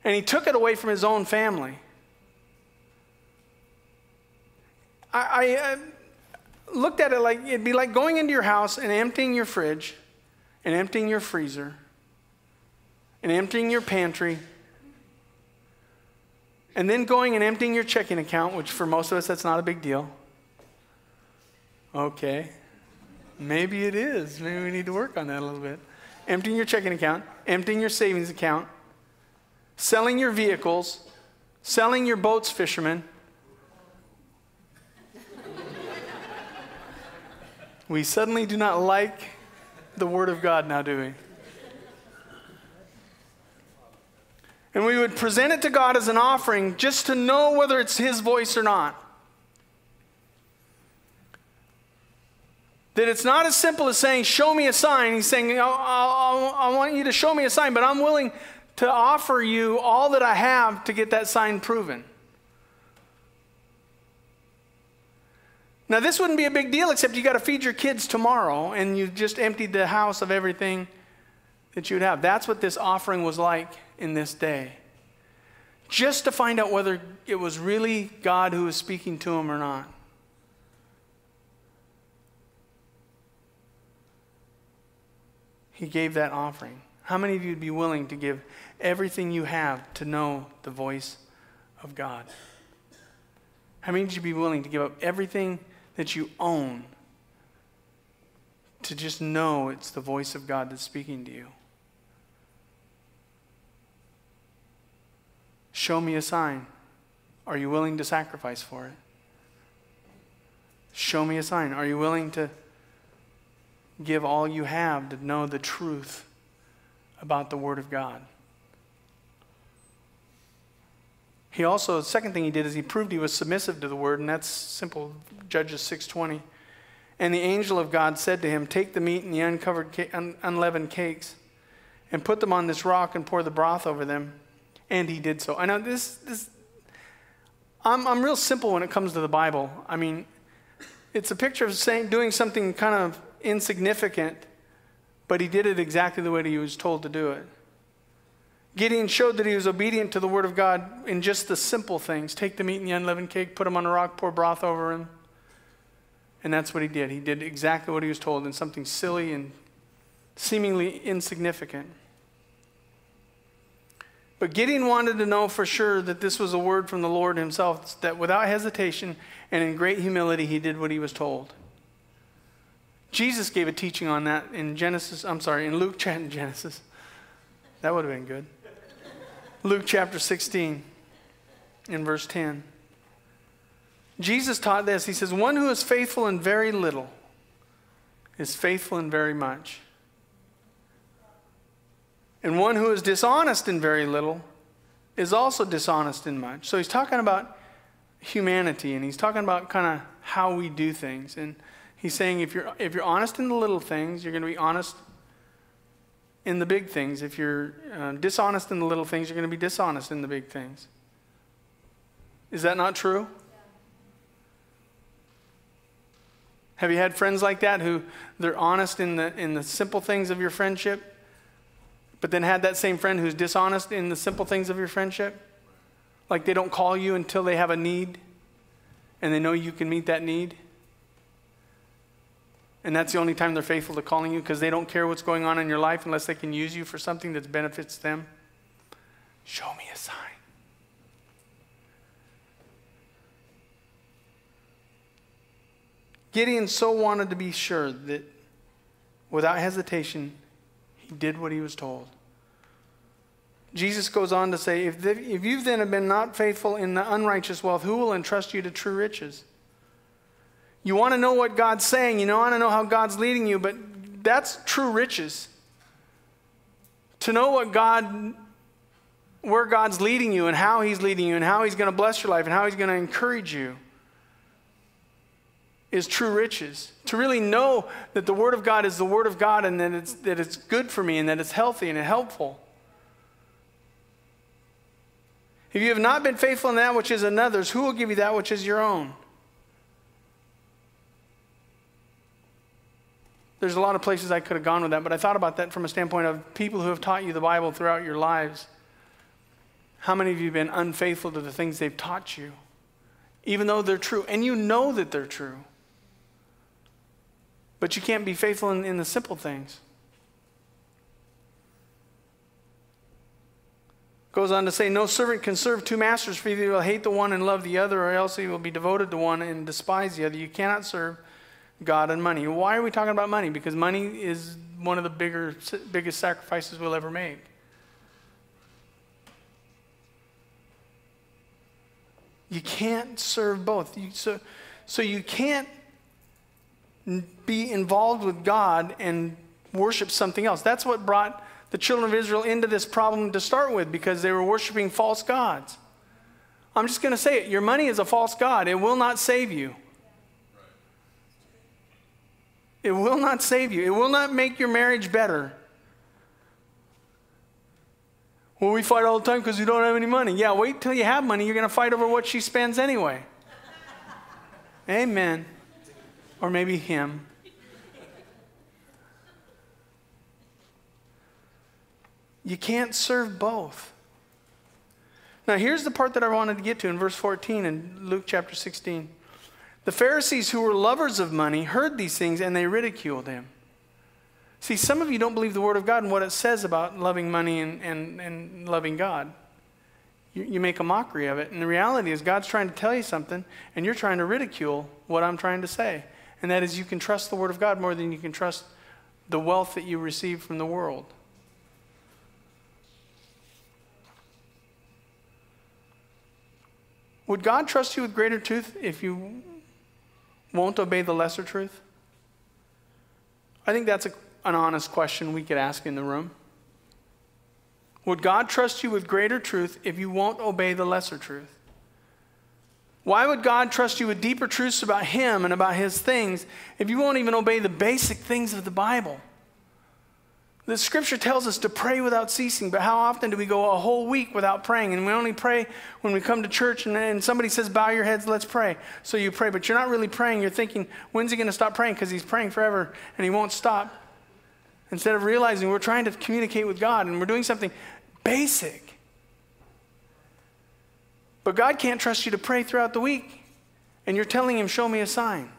And he took it away from his own family. I looked at it like it'd be like going into your house and emptying your fridge and emptying your freezer and emptying your pantry and then going and emptying your checking account, which for most of us, that's not a big deal. Okay. Maybe it is. Maybe we need to work on that a little bit. Emptying your checking account, emptying your savings account, selling your vehicles, selling your boats, fishermen. We suddenly do not like the Word of God now, do we? And we would present it to God as an offering just to know whether it's his voice or not. That it's not as simple as saying, show me a sign. He's saying, I want you to show me a sign, but I'm willing to offer you all that I have to get that sign proven. Now, this wouldn't be a big deal, except you got to feed your kids tomorrow, and you just emptied the house of everything that you'd have. That's what this offering was like in this day. Just to find out whether it was really God who was speaking to him or not. He gave that offering. How many of you would be willing to give everything you have to know the voice of God? How many of you would be willing to give up everything that you own to just know it's the voice of God that's speaking to you? Show me a sign. Are you willing to sacrifice for it? Show me a sign. Are you willing to give all you have to know the truth about the Word of God? He also, the second thing he did is he proved he was submissive to the Word, and that's simple, Judges 6:20. And the angel of God said to him, take the meat and the unleavened cakes and put them on this rock and pour the broth over them. And he did so. I know I'm real simple when it comes to the Bible. I mean, it's a picture of doing something kind of insignificant, but he did it exactly the way he was told to do it. Gideon showed that he was obedient to the Word of God in just the simple things. Take the meat and the unleavened cake, put them on a rock, pour broth over him. And that's what he did. He did exactly what he was told in something silly and seemingly insignificant. But Gideon wanted to know for sure that this was a word from the Lord himself, that without hesitation and in great humility, he did what he was told. Jesus gave a teaching on that in Luke. That would have been good. Luke chapter 16 in verse 10. Jesus taught this. He says, one who is faithful in very little is faithful in very much. And one who is dishonest in very little is also dishonest in much. So he's talking about humanity, and he's talking about kind of how we do things. And he's saying if you're honest in the little things, you're going to be honest in the big things. If you're dishonest in the little things, you're going to be dishonest in the big things. Is that not true? Yeah. Have you had friends like that who they're honest in the simple things of your friendship, but then had that same friend who's dishonest in the simple things of your friendship? Like they don't call you until they have a need and they know you can meet that need? And that's the only time they're faithful to calling you, because they don't care what's going on in your life unless they can use you for something that benefits them. Show me a sign. Gideon so wanted to be sure that without hesitation, he did what he was told. Jesus goes on to say, if you then have been not faithful in the unrighteous wealth, who will entrust you to true riches? You want to know what God's saying. You want to know how God's leading you, but that's true riches. To know where God's leading you and how he's leading you and how he's going to bless your life and how he's going to encourage you is true riches. To really know that the Word of God is the Word of God and that it's good for me and that it's healthy and helpful. If you have not been faithful in that which is another's, who will give you that which is your own? There's a lot of places I could have gone with that, but I thought about that from a standpoint of people who have taught you the Bible throughout your lives. How many of you have been unfaithful to the things they've taught you, even though they're true? And you know that they're true. But you can't be faithful in the simple things. Goes on to say, no servant can serve two masters, for either he will hate the one and love the other, or else he will be devoted to one and despise the other. You cannot serve God and money. Why are we talking about money? Because money is one of the biggest sacrifices we'll ever make. You can't serve both. So you can't be involved with God and worship something else. That's what brought the children of Israel into this problem to start with because they were worshiping false gods. I'm just going to say it. Your money is a false god. It will not save you. It will not save you. It will not make your marriage better. Well, we fight all the time because we don't have any money. Yeah, wait till you have money. You're going to fight over what she spends anyway. Amen. Or maybe him. You can't serve both. Now, here's the part that I wanted to get to in verse 14 in Luke chapter 16. The Pharisees, who were lovers of money, heard these things and they ridiculed him. See, some of you don't believe the Word of God and what it says about loving money and loving God. You make a mockery of it. And the reality is God's trying to tell you something and you're trying to ridicule what I'm trying to say. And that is you can trust the Word of God more than you can trust the wealth that you receive from the world. Would God trust you with greater truth if you won't obey the lesser truth? I think that's an honest question we could ask in the room. Would God trust you with greater truth if you won't obey the lesser truth? Why would God trust you with deeper truths about Him and about His things if you won't even obey the basic things of the Bible? The scripture tells us to pray without ceasing, but how often do we go a whole week without praying? And we only pray when we come to church and somebody says, bow your heads, let's pray. So you pray, but you're not really praying. You're thinking, when's he going to stop praying? Because he's praying forever and he won't stop. Instead of realizing we're trying to communicate with God and we're doing something basic. But God can't trust you to pray throughout the week. And you're telling him, show me a sign.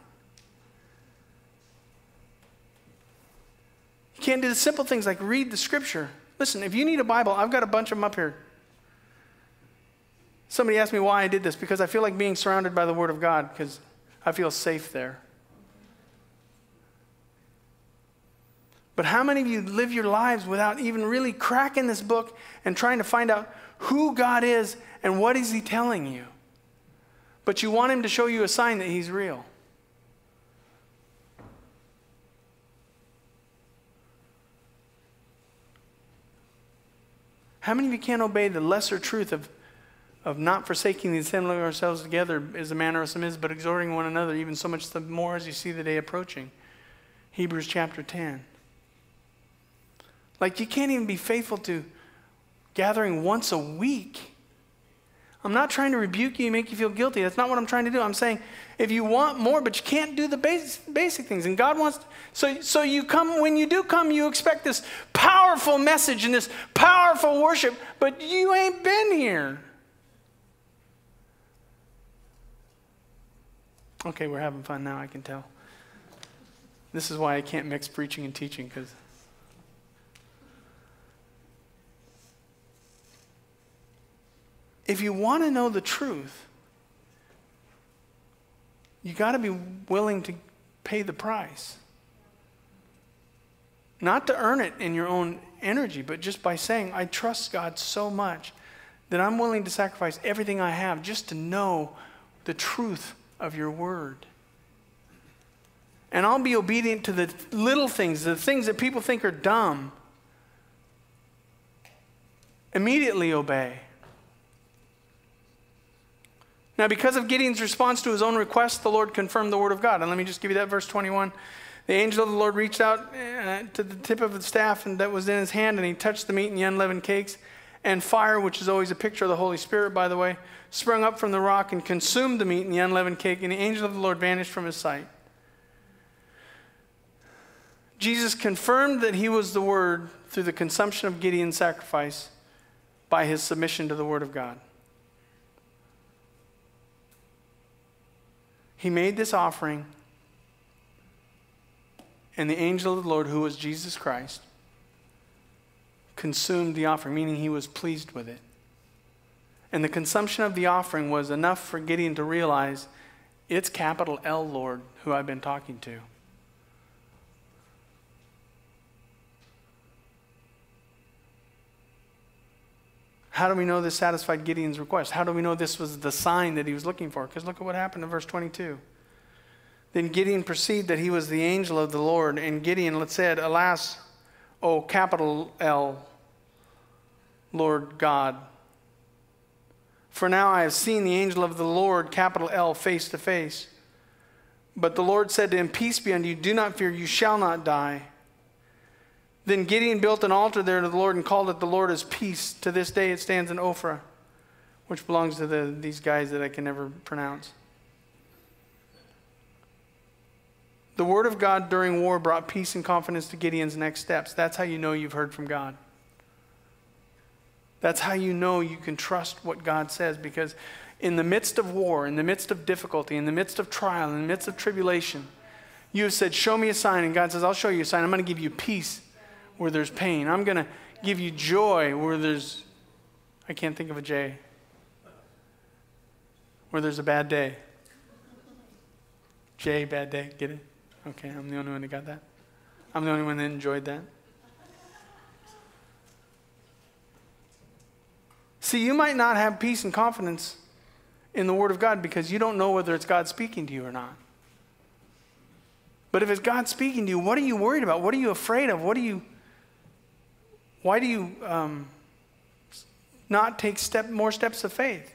Can't do the simple things like read the scripture. Listen, if you need a Bible, I've got a bunch of them up here. Somebody asked me why I did this, because I feel like being surrounded by the Word of God, because I feel safe there. But how many of you live your lives without even really cracking this book and trying to find out who God is and what is He telling you? But you want Him to show you a sign that He's real. How many of you can't obey the lesser truth of not forsaking the assembling of ourselves together as the manner of some is, but exhorting one another, even so much the more as you see the day approaching? Hebrews chapter 10. Like, you can't even be faithful to gathering once a week. I'm not trying to rebuke you and make you feel guilty. That's not what I'm trying to do. I'm saying if you want more, but you can't do the basic things. And God wants, so you come, when you do come, you expect this powerful message and this powerful worship, but you ain't been here. Okay, we're having fun now, I can tell. This is why I can't mix preaching and teaching, because if you want to know the truth, you got to be willing to pay the price. Not to earn it in your own energy, but just by saying, I trust God so much that I'm willing to sacrifice everything I have just to know the truth of your word. And I'll be obedient to the little things, the things that people think are dumb. Immediately obey. Now, because of Gideon's response to his own request, the Lord confirmed the word of God. And let me just give you that, verse 21. The angel of the Lord reached out to the tip of the staff that was in his hand, and he touched the meat and the unleavened cakes. And fire, which is always a picture of the Holy Spirit, by the way, sprung up from the rock and consumed the meat and the unleavened cake, and the angel of the Lord vanished from his sight. Jesus confirmed that he was the Word through the consumption of Gideon's sacrifice by his submission to the Word of God. He made this offering, and the angel of the Lord, who was Jesus Christ, consumed the offering, meaning he was pleased with it. And the consumption of the offering was enough for Gideon to realize, it's capital L, Lord, who I've been talking to. How do we know this satisfied Gideon's request? How do we know this was the sign that he was looking for? Because look at what happened in verse 22. Then Gideon perceived that he was the angel of the Lord, and Gideon said, Alas, O capital L, Lord God. For now I have seen the angel of the Lord, capital L, face to face. But the Lord said to him, peace be unto you, do not fear, you shall not die. Then Gideon built an altar there to the Lord and called it the Lord is peace. To this day it stands in Ophrah, which belongs to these guys that I can never pronounce. The word of God during war brought peace and confidence to Gideon's next steps. That's how you know you've heard from God. That's how you know you can trust what God says, because in the midst of war, in the midst of difficulty, in the midst of trial, in the midst of tribulation, you have said, show me a sign, and God says, I'll show you a sign. I'm going to give you peace where there's pain. I'm going to give you joy where there's, I can't think of a J, where there's a bad day. J, bad day, get it? Okay, I'm the only one that got that. I'm the only one that enjoyed that. See, you might not have peace and confidence in the Word of God because you don't know whether it's God speaking to you or not. But if it's God speaking to you, what are you worried about? What are you afraid of? Why do you not take more steps of faith?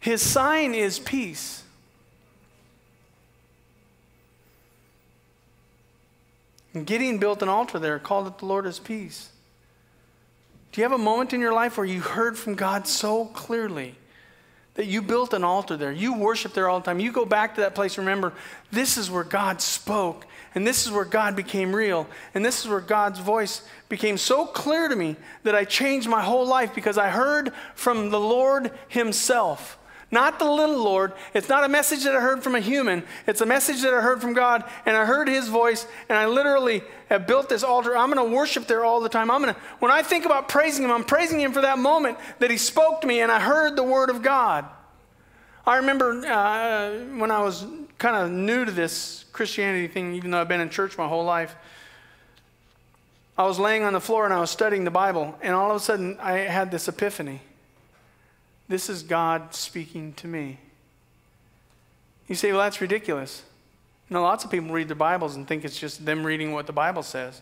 His sign is peace. And Gideon built an altar there, called it the Lord is peace. Do you have a moment in your life where you heard from God so clearly that you built an altar there? You worship there all the time. You go back to that place. Remember, this is where God spoke, and this is where God became real, and this is where God's voice became so clear to me that I changed my whole life because I heard from the Lord himself. Not the little Lord. It's not a message that I heard from a human. It's a message that I heard from God, and I heard his voice, and I literally have built this altar. I'm going to worship there all the time. When I think about praising him, I'm praising him for that moment that he spoke to me, and I heard the word of God. I remember when I was kind of new to this Christianity thing, even though I've been in church my whole life, I was laying on the floor, and I was studying the Bible, and all of a sudden, I had this epiphany. This is God speaking to me. You say, well, that's ridiculous. You know, lots of people read their Bibles and think it's just them reading what the Bible says,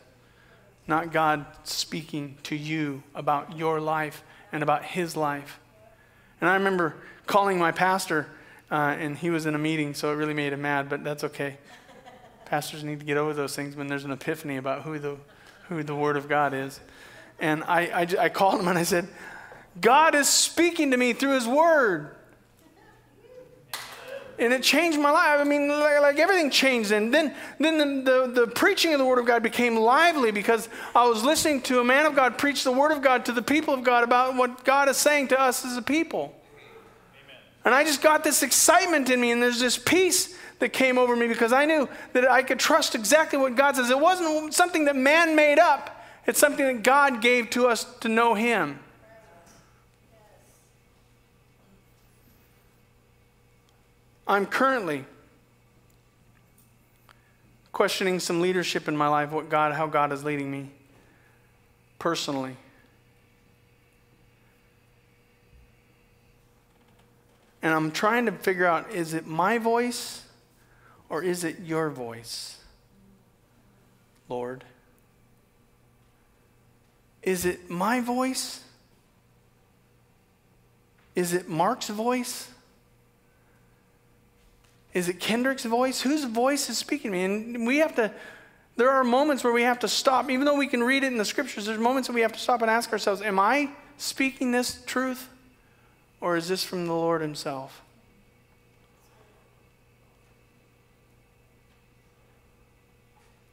not God speaking to you about your life and about his life. And I remember calling my pastor, and he was in a meeting, so it really made him mad, but that's okay. Pastors need to get over those things when there's an epiphany about who the Word of God is. And I called him and I said, God is speaking to me through his word. And it changed my life. I mean, like everything changed. And then the preaching of the word of God became lively because I was listening to a man of God preach the word of God to the people of God about what God is saying to us as a people. Amen. And I just got this excitement in me, and there's this peace that came over me because I knew that I could trust exactly what God says. It wasn't something that man made up. It's something that God gave to us to know him. I'm currently questioning some leadership in my life, how God is leading me personally. And I'm trying to figure out, is it my voice or is it your voice, Lord? Is it my voice? Is it Mark's voice? Is it Kendrick's voice? Whose voice is speaking to me? And there are moments where we have to stop. Even though we can read it in the scriptures, there's moments that we have to stop and ask ourselves, am I speaking this truth? Or is this from the Lord himself?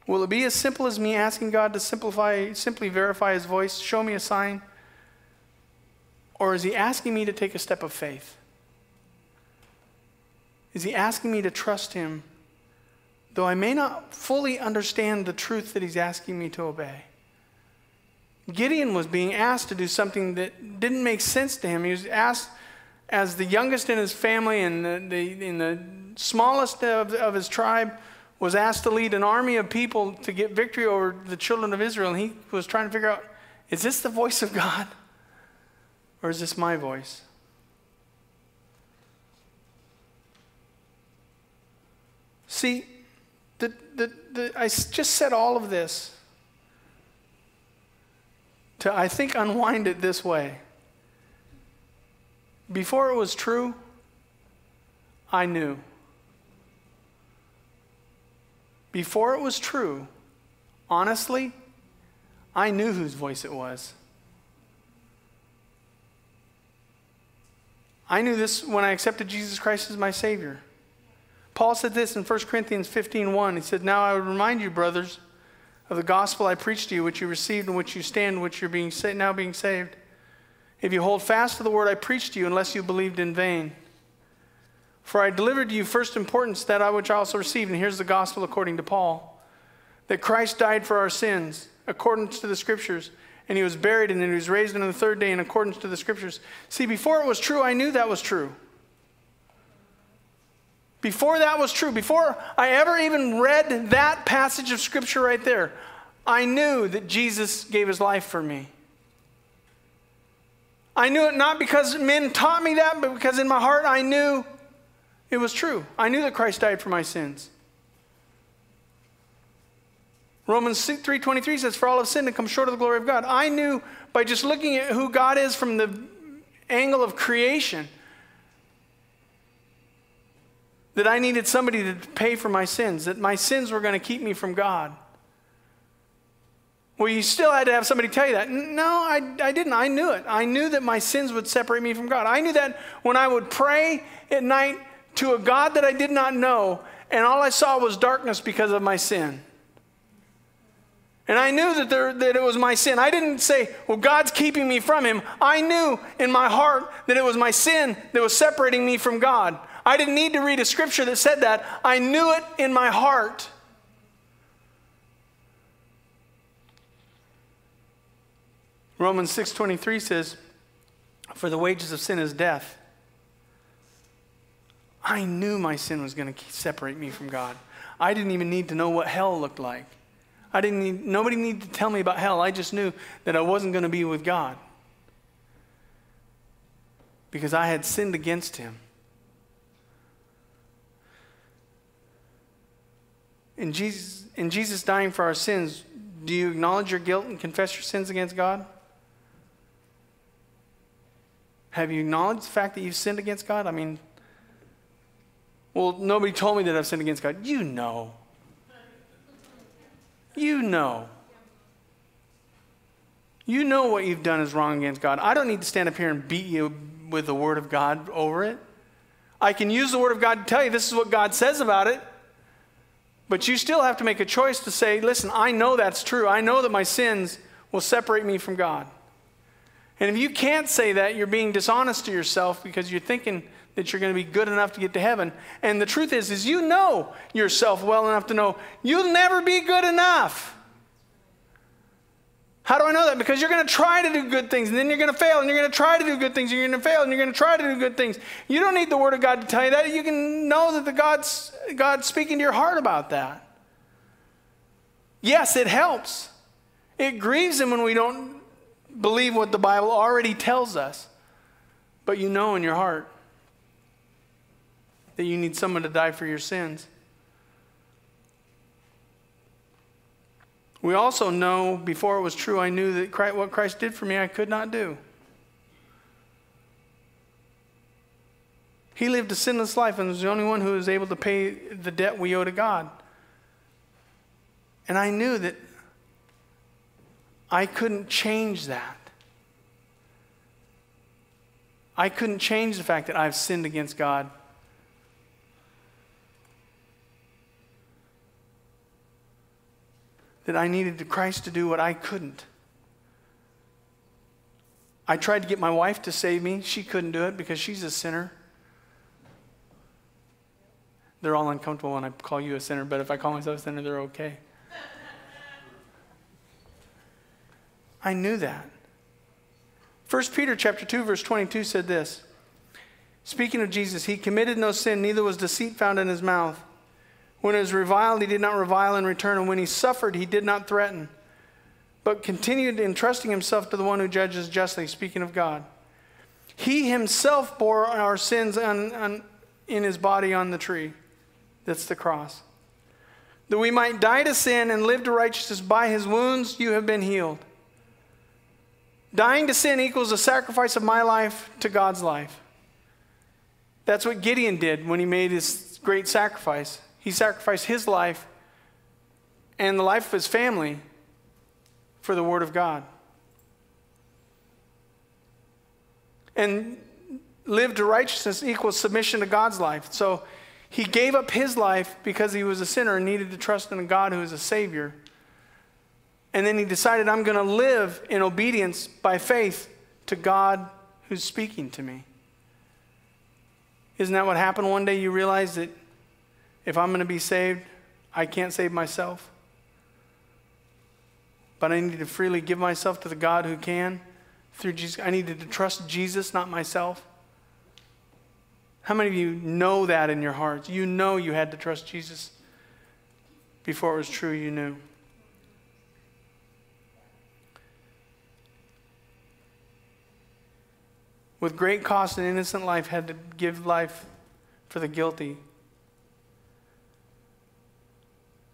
Will it be as simple as me asking God to simply verify his voice, show me a sign? Or is he asking me to take a step of faith? Is he asking me to trust him, though I may not fully understand the truth that he's asking me to obey? Gideon was being asked to do something that didn't make sense to him. He was asked as the youngest in his family and the smallest of his tribe, was asked to lead an army of people to get victory over the children of Israel. And he was trying to figure out, is this the voice of God? Or is this my voice? See, I just said all of this to, I think, unwind it this way. Before it was true, I knew. Before it was true, honestly, I knew whose voice it was. I knew this when I accepted Jesus Christ as my Savior. Paul said this in 1 Corinthians 15:1. He said, "Now I would remind you, brothers, of the gospel I preached to you, which you received, in which you stand, in which you're now being saved. If you hold fast to the word I preached to you, unless you believed in vain. For I delivered to you first importance that I which I also received." And here's the gospel according to Paul. "That Christ died for our sins, according to the scriptures. And he was buried, and then he was raised on the third day in accordance to the scriptures." See, before it was true, I knew that was true. Before that was true, before I ever even read that passage of scripture right there, I knew that Jesus gave his life for me. I knew it not because men taught me that, but because in my heart I knew it was true. I knew that Christ died for my sins. Romans 3:23 says, "For all have sinned and come short of the glory of God." I knew by just looking at who God is from the angle of creation that I needed somebody to pay for my sins, that my sins were going to keep me from God. Well, you still had to have somebody tell you that. No, I didn't. I knew it. I knew that my sins would separate me from God. I knew that when I would pray at night to a God that I did not know, and all I saw was darkness because of my sin. And I knew that that it was my sin. I didn't say, well, God's keeping me from him. I knew in my heart that it was my sin that was separating me from God. I didn't need to read a scripture that said that. I knew it in my heart. Romans 6:23 says, "For the wages of sin is death." I knew my sin was going to separate me from God. I didn't even need to know what hell looked like. Nobody needed to tell me about hell. I just knew that I wasn't going to be with God because I had sinned against him. In Jesus dying for our sins, do you acknowledge your guilt and confess your sins against God? Have you acknowledged the fact that you've sinned against God? I mean, well, nobody told me that I've sinned against God. You know. You know. You know what you've done is wrong against God. I don't need to stand up here and beat you with the word of God over it. I can use the word of God to tell you this is what God says about it. But you still have to make a choice to say, listen, I know that's true. I know that my sins will separate me from God. And if you can't say that, you're being dishonest to yourself because you're thinking that you're going to be good enough to get to heaven. And the truth is you know yourself well enough to know you'll never be good enough. How do I know that? Because you're going to try to do good things, and then you're going to fail, and you're going to try to do good things, and you're going to fail, and you're going to try to do good things. You don't need the word of God to tell you that. You can know that God's speaking to your heart about that. Yes, it helps. It grieves him when we don't believe what the Bible already tells us. But you know in your heart that you need someone to die for your sins. We also know, before it was true, I knew that what Christ did for me, I could not do. He lived a sinless life and was the only one who was able to pay the debt we owe to God. And I knew that I couldn't change that. I couldn't change the fact that I've sinned against God. That I needed Christ to do what I couldn't. I tried to get my wife to save me. She couldn't do it because she's a sinner. They're all uncomfortable when I call you a sinner, but if I call myself a sinner, they're okay. I knew that. 1 Peter chapter 2, verse 22 said this. Speaking of Jesus, he committed no sin, neither was deceit found in his mouth. When he was reviled, he did not revile in return, and when he suffered, he did not threaten, but continued entrusting himself to the one who judges justly, speaking of God. He himself bore our sins in his body on the tree. That's the cross. That we might die to sin and live to righteousness. By his wounds you have been healed. Dying to sin equals the sacrifice of my life to God's life. That's what Gideon did when he made his great sacrifice. He sacrificed his life and the life of his family for the Word of God. And lived to righteousness equals submission to God's life. So he gave up his life because he was a sinner and needed to trust in a God who is a Savior. And then he decided, I'm going to live in obedience by faith to God who's speaking to me. Isn't that what happened one day? You realize that if I'm going to be saved, I can't save myself. But I need to freely give myself to the God who can. Through Jesus, I needed to trust Jesus, not myself. How many of you know that in your hearts? You know you had to trust Jesus before it was true you knew. With great cost an innocent life had to give life for the guilty.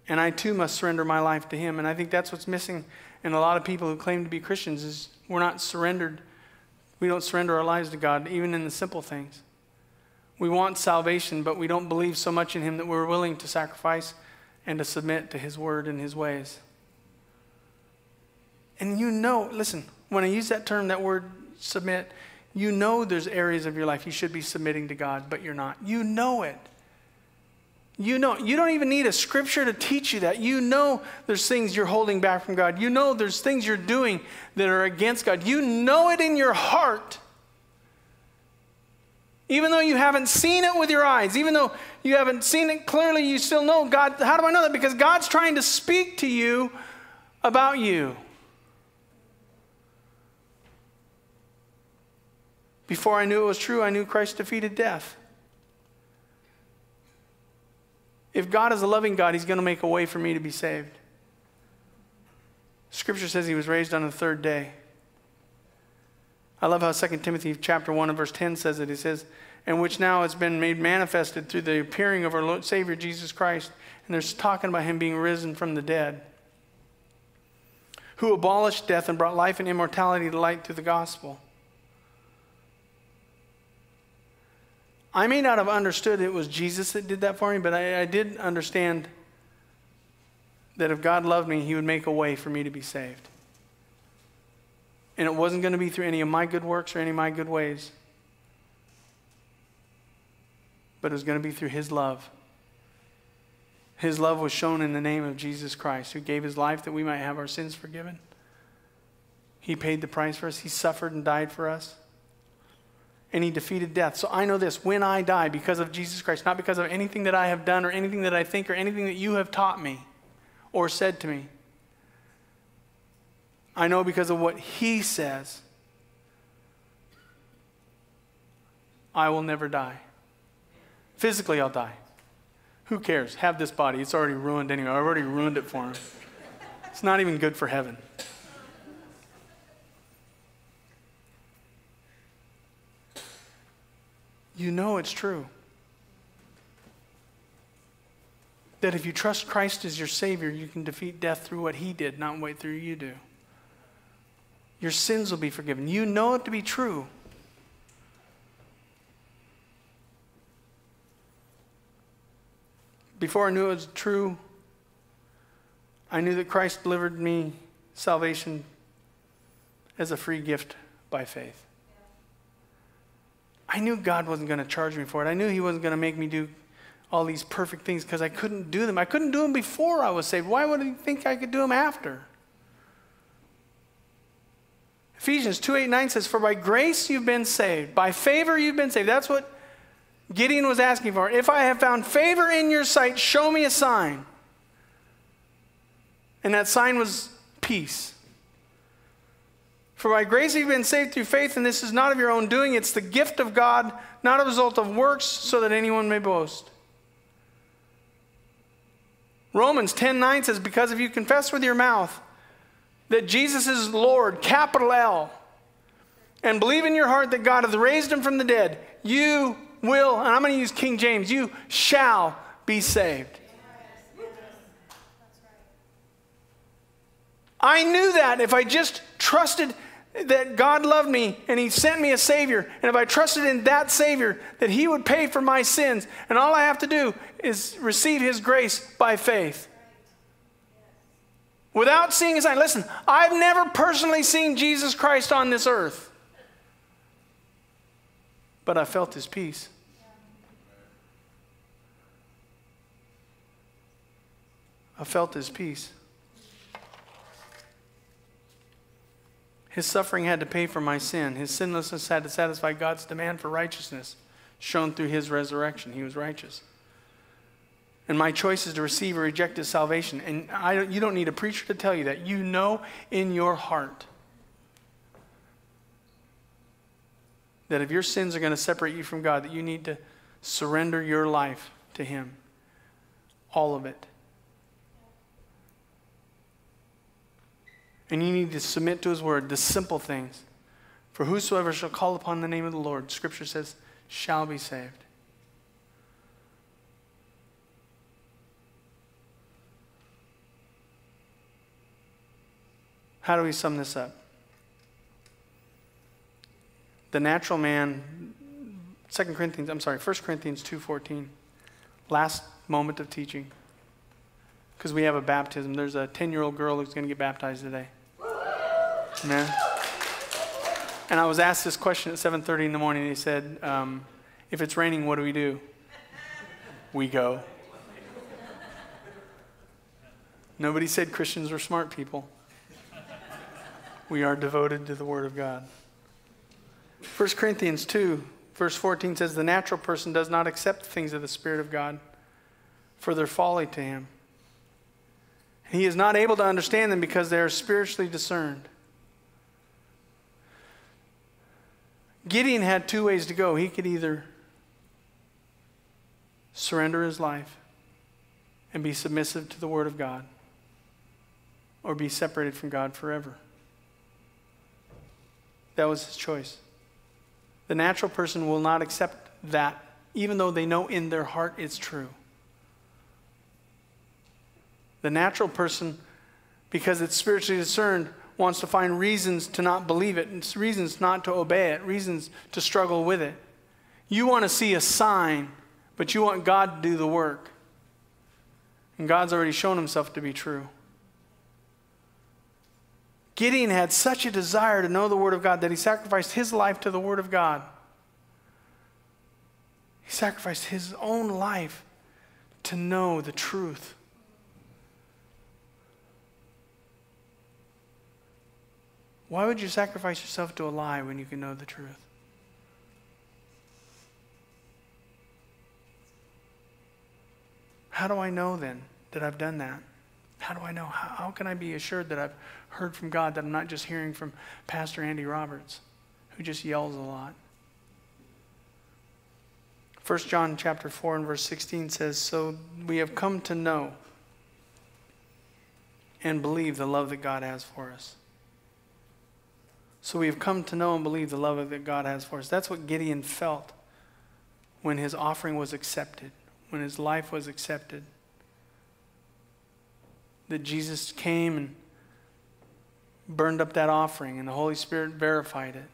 And I too must surrender my life to him. And I think that's what's missing in a lot of people who claim to be Christians is we're not surrendered. We don't surrender our lives to God, even in the simple things. We want salvation, but we don't believe so much in him that we're willing to sacrifice and to submit to his word and his ways. And you know, listen, when I use that term, that word submit, you know there's areas of your life you should be submitting to God, but you're not. You know it. You know, you don't even need a scripture to teach you that. You know there's things you're holding back from God. You know there's things you're doing that are against God. You know it in your heart. Even though you haven't seen it with your eyes, even though you haven't seen it clearly, you still know God. How do I know that? Because God's trying to speak to you about you. Before I knew it was true, I knew Christ defeated death. If God is a loving God, he's going to make a way for me to be saved. Scripture says he was raised on the third day. I love how 2 Timothy chapter 1 and verse 10 says it. It says, and which now has been made manifested through the appearing of our Lord Savior Jesus Christ. And they're talking about him being risen from the dead. Who abolished death and brought life and immortality to light through the gospel. I may not have understood it was Jesus that did that for me, but I did understand that if God loved me, he would make a way for me to be saved. And it wasn't going to be through any of my good works or any of my good ways, but it was going to be through his love. His love was shown in the name of Jesus Christ, who gave his life that we might have our sins forgiven. He paid the price for us. He suffered and died for us. And he defeated death. So I know this, when I die, because of Jesus Christ, not because of anything that I have done or anything that I think or anything that you have taught me or said to me. I know because of what he says, I will never die. Physically, I'll die. Who cares? Have this body. It's already ruined anyway. I already ruined it for him. It's not even good for heaven. You know it's true. That if you trust Christ as your Savior, you can defeat death through what he did, not what through you do. Your sins will be forgiven. You know it to be true. Before I knew it was true, I knew that Christ delivered me salvation as a free gift by faith. I knew God wasn't going to charge me for it. I knew he wasn't going to make me do all these perfect things because I couldn't do them. I couldn't do them before I was saved. Why would he think I could do them after? Ephesians 2:8-9 says, for by grace you've been saved. By favor you've been saved. That's what Gideon was asking for. If I have found favor in your sight, show me a sign. And that sign was peace. For by grace you've been saved through faith, and this is not of your own doing. It's the gift of God, not a result of works, so that anyone may boast. Romans 10:9 says, because if you confess with your mouth that Jesus is Lord, capital L, and believe in your heart that God hath raised him from the dead, you will, and I'm going to use King James, you shall be saved. I knew that if I just trusted that God loved me and he sent me a Savior. And if I trusted in that Savior, that he would pay for my sins. And all I have to do is receive his grace by faith. Without seeing a sign. Listen, I've never personally seen Jesus Christ on this earth. But I felt his peace. I felt his peace. His suffering had to pay for my sin. His sinlessness had to satisfy God's demand for righteousness shown through his resurrection. He was righteous. And my choice is to receive or reject his salvation. And you don't need a preacher to tell you that. You know in your heart that if your sins are going to separate you from God, that you need to surrender your life to him. All of it. And you need to submit to his word, the simple things. For whosoever shall call upon the name of the Lord, Scripture says, shall be saved. How do we sum this up? The natural man, 1 Corinthians 2:14. Last moment of teaching. Because we have a baptism. There's a 10-year-old girl who's going to get baptized today. Amen. And I was asked this question at 7:30 in the morning. They said, if it's raining, what do we do? We go. Nobody said Christians were smart people. We are devoted to the Word of God. 1 Corinthians 2, verse 14 says, the natural person does not accept the things of the Spirit of God, for they're folly to him. He is not able to understand them because they are spiritually discerned. Gideon had two ways to go. He could either surrender his life and be submissive to the Word of God, or be separated from God forever. That was his choice. The natural person will not accept that, even though they know in their heart it's true. The natural person, because it's spiritually discerned, wants to find reasons to not believe it, and reasons not to obey it, reasons to struggle with it. You want to see a sign, but you want God to do the work. And God's already shown himself to be true. Gideon had such a desire to know the Word of God that he sacrificed his life to the Word of God. He sacrificed his own life to know the truth. Why would you sacrifice yourself to a lie when you can know the truth? How do I know then that I've done that? How do I know? How can I be assured that I've heard from God, that I'm not just hearing from Pastor Andy Roberts, who just yells a lot? 1 John chapter 4 and verse 16 says, so we have come to know and believe the love that God has for us. So we have come to know and believe the love that God has for us. That's what Gideon felt when his offering was accepted, when his life was accepted. That Jesus came and burned up that offering, and the Holy Spirit verified it.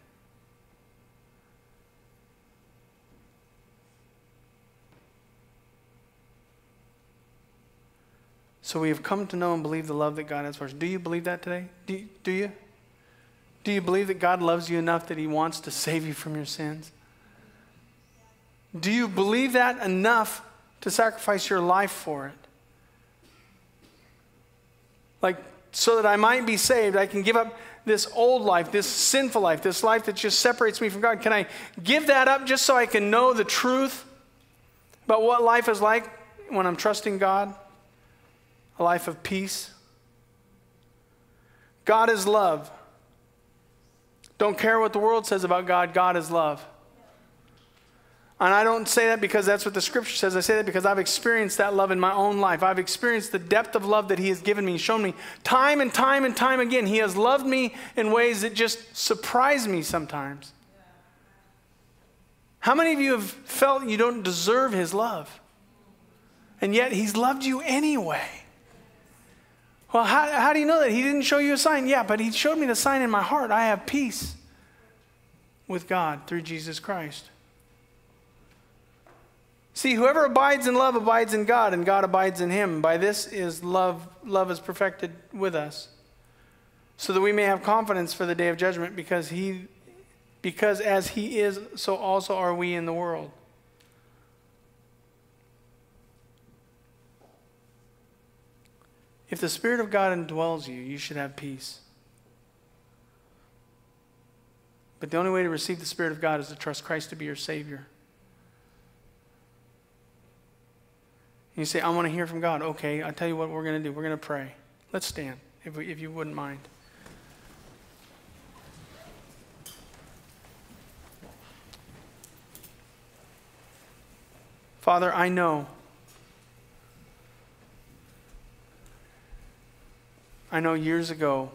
So we have come to know and believe the love that God has for us. Do you believe that today? Do you? Do you believe that God loves you enough that he wants to save you from your sins? Do you believe that enough to sacrifice your life for it? Like, so that I might be saved, I can give up this old life, this sinful life, this life that just separates me from God. Can I give that up just so I can know the truth about what life is like when I'm trusting God? A life of peace. God is love. Don't care what the world says about God. God is love. And I don't say that because that's what the Scripture says. I say that because I've experienced that love in my own life. I've experienced the depth of love that he has given me. He's shown me time and time and time again. He has loved me in ways that just surprise me sometimes. How many of you have felt you don't deserve his love? And yet he's loved you anyway. Well, how do you know that? He didn't show you a sign. Yeah, but he showed me the sign in my heart. I have peace with God through Jesus Christ. See, whoever abides in love abides in God, and God abides in him. By this is love. Love is perfected with us, so that we may have confidence for the day of judgment, because as he is, so also are we in the world. If the Spirit of God indwells you, you should have peace. But the only way to receive the Spirit of God is to trust Christ to be your Savior. You say, I want to hear from God. Okay, I'll tell you what we're going to do. We're going to pray. Let's stand, if you wouldn't mind. Father, I know. Years ago,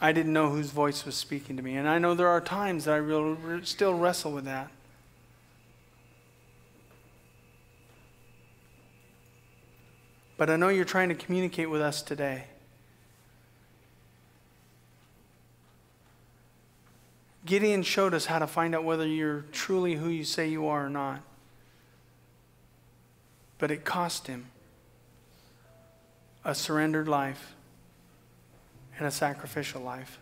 I didn't know whose voice was speaking to me. And I know there are times that I still wrestle with that. But I know you're trying to communicate with us today. Gideon showed us how to find out whether you're truly who you say you are or not. But it cost him a surrendered life and a sacrificial life.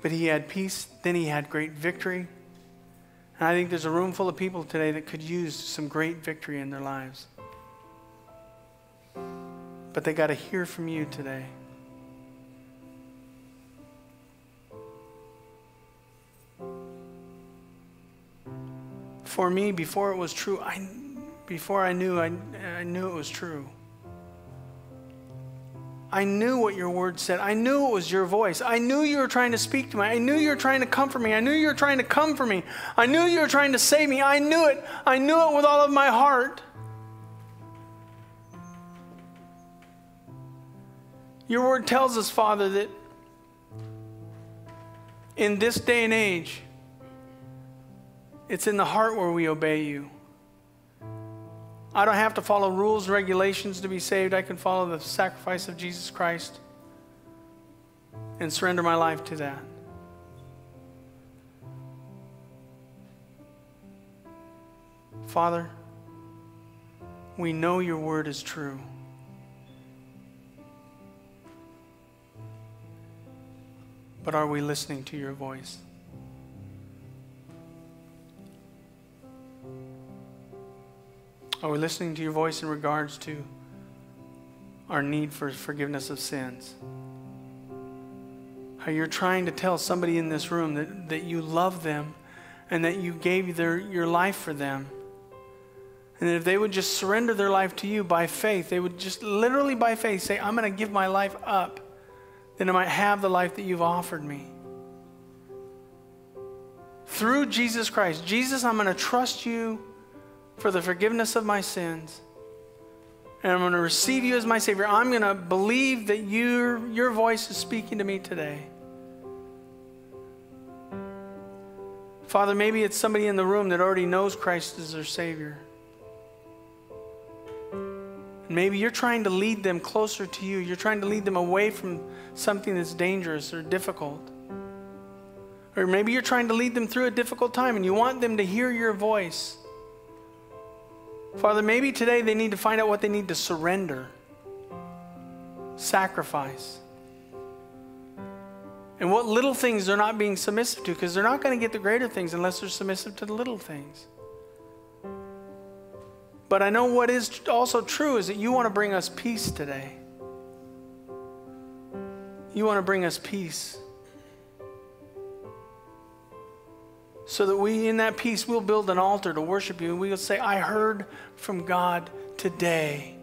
But he had peace, then he had great victory. And I think there's a room full of people today that could use some great victory in their lives. But they got to hear from you today. For me, before it was true, I knew it was true. I knew what your word said. I knew it was your voice. I knew you were trying to speak to me. I knew you were trying to comfort me. I knew you were trying to come for me. I knew you were trying to save me. I knew it. I knew it with all of my heart. Your word tells us, Father, that in this day and age, it's in the heart where we obey you. I don't have to follow rules, regulations to be saved. I can follow the sacrifice of Jesus Christ and surrender my life to that. Father, we know your word is true. But are we listening to your voice? Are we listening to your voice in regards to our need for forgiveness of sins? How you're trying to tell somebody in this room that you love them and that you gave your life for them. And that if they would just surrender their life to you by faith, they would just literally by faith say, I'm going to give my life up. Then I might have the life that you've offered me. Through Jesus Christ. Jesus, I'm going to trust you for the forgiveness of my sins. And I'm going to receive you as my Savior. I'm going to believe that your voice is speaking to me today. Father, maybe it's somebody in the room that already knows Christ as their Savior. Maybe you're trying to lead them closer to you. You're trying to lead them away from something that's dangerous or difficult. Or maybe you're trying to lead them through a difficult time and you want them to hear your voice. Father, maybe today they need to find out what they need to surrender, sacrifice, and what little things they're not being submissive to, because they're not going to get the greater things unless they're submissive to the little things. But I know what is also true is that you want to bring us peace today. You want to bring us peace. So that we, in that peace, we'll build an altar to worship you. And we will say, I heard from God today.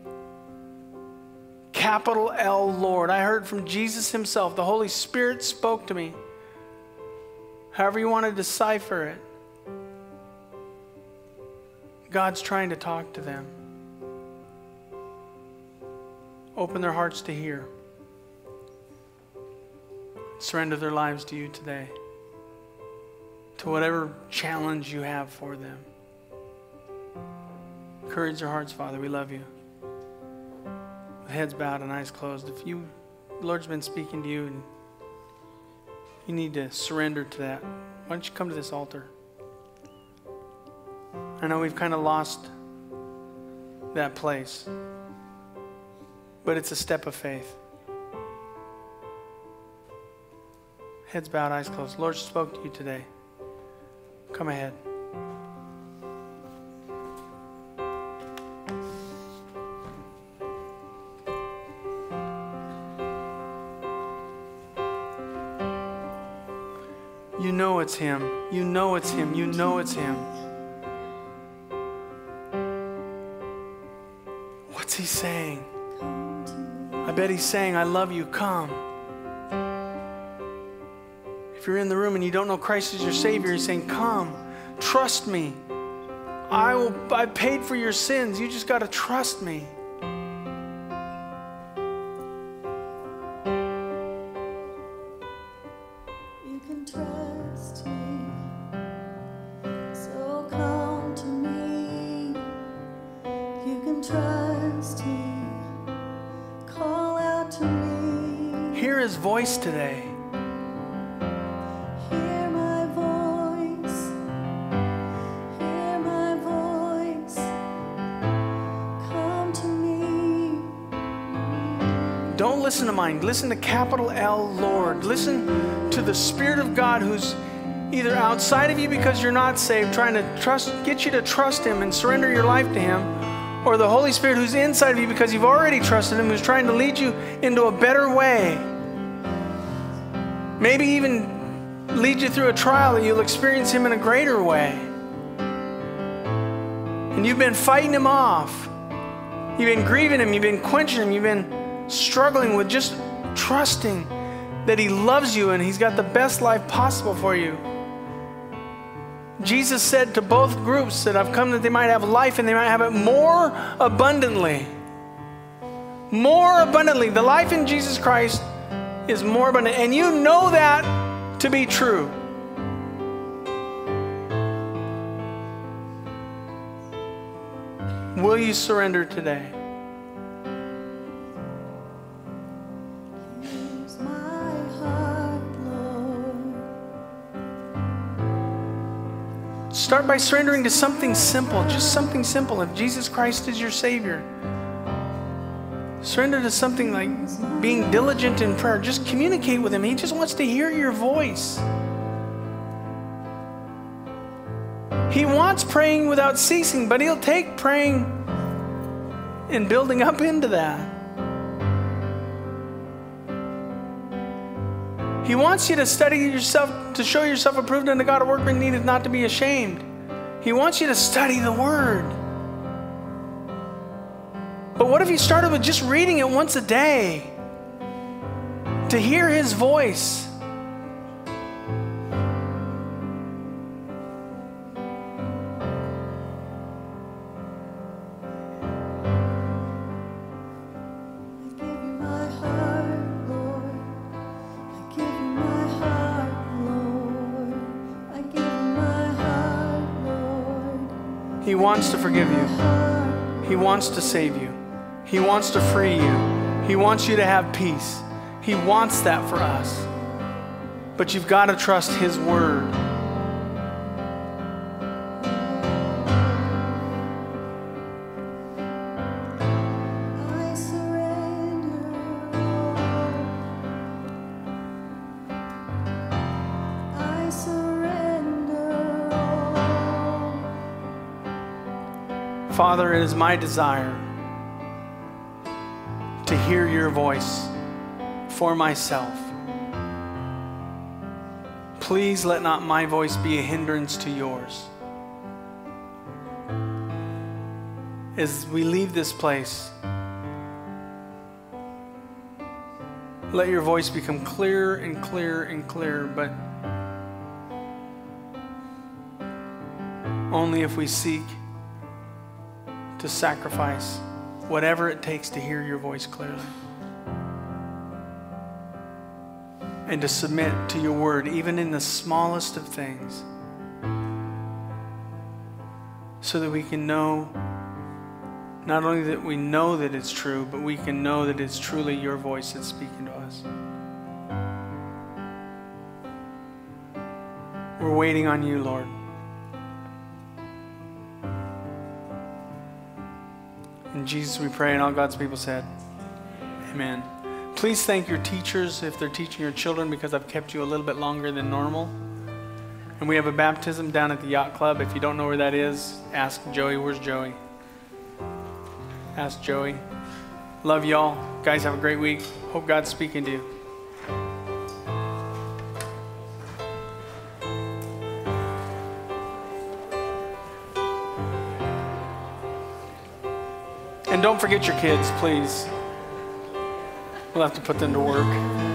Capital L, Lord. I heard from Jesus himself. The Holy Spirit spoke to me. However you want to decipher it. God's trying to talk to them. Open their hearts to hear. Surrender their lives to you today. To whatever challenge you have for them. encourage their hearts, Father. We love you. With heads bowed and eyes closed. If you, the Lord's been speaking to you and you need to surrender to that, why don't you come to this altar? I know we've kind of lost that place, but it's a step of faith. Heads bowed, eyes closed. The Lord spoke to you today. Come ahead. You know it's him. You know it's him. You know it's him. What's he saying? I bet he's saying, I love you. Come. If you're in the room and you don't know Christ as your Savior, he's saying, come. Trust me. I paid for your sins. You just got to trust me. Today. Hear my voice, come to me. Don't listen to mine, listen to capital L, Lord. Listen to the Spirit of God who's either outside of you because you're not saved, trying to get you to trust him and surrender your life to him, or the Holy Spirit who's inside of you because you've already trusted him, who's trying to lead you into a better way. Maybe even lead you through a trial and you'll experience him in a greater way. And you've been fighting him off. You've been grieving him. You've been quenching him. You've been struggling with just trusting that he loves you and he's got the best life possible for you. Jesus said to both groups that I've come that they might have life and they might have it more abundantly. More abundantly. The life in Jesus Christ is more abundant, and you know that to be true. Will you surrender today? Here's my heart, Lord. Start by surrendering to something simple, just something simple. If Jesus Christ is your Savior, surrender to something like being diligent in prayer. Just communicate with him. He just wants to hear your voice. He wants praying without ceasing, but he'll take praying and building up into that. He wants you to study yourself, to show yourself approved unto God, a workman needeth not to be ashamed. He wants you to study the Word. But what if you started with just reading it once a day to hear his voice? He wants to forgive you. He wants to save you. He wants to free you. He wants you to have peace. He wants that for us. But you've got to trust his word. I surrender all. I surrender all. Father, it is my desire to hear your voice for myself. Please let not my voice be a hindrance to yours. As we leave this place, let your voice become clearer and clearer and clearer, but only if we seek to sacrifice whatever it takes to hear your voice clearly and to submit to your word, even in the smallest of things, so that we can know Not only that we know that it's true, but we can know that it's truly your voice that's speaking to us. We're waiting on you, Lord. In Jesus we pray, and all God's people said, amen. Please thank your teachers if they're teaching your children, because I've kept you a little bit longer than normal. And we have a baptism down at the yacht club. If you don't know where that is, ask Joey. Where's Joey? Ask Joey. Love y'all. Guys, have a great week. Hope God's speaking to you. And don't forget your kids, please. We'll have to put them to work.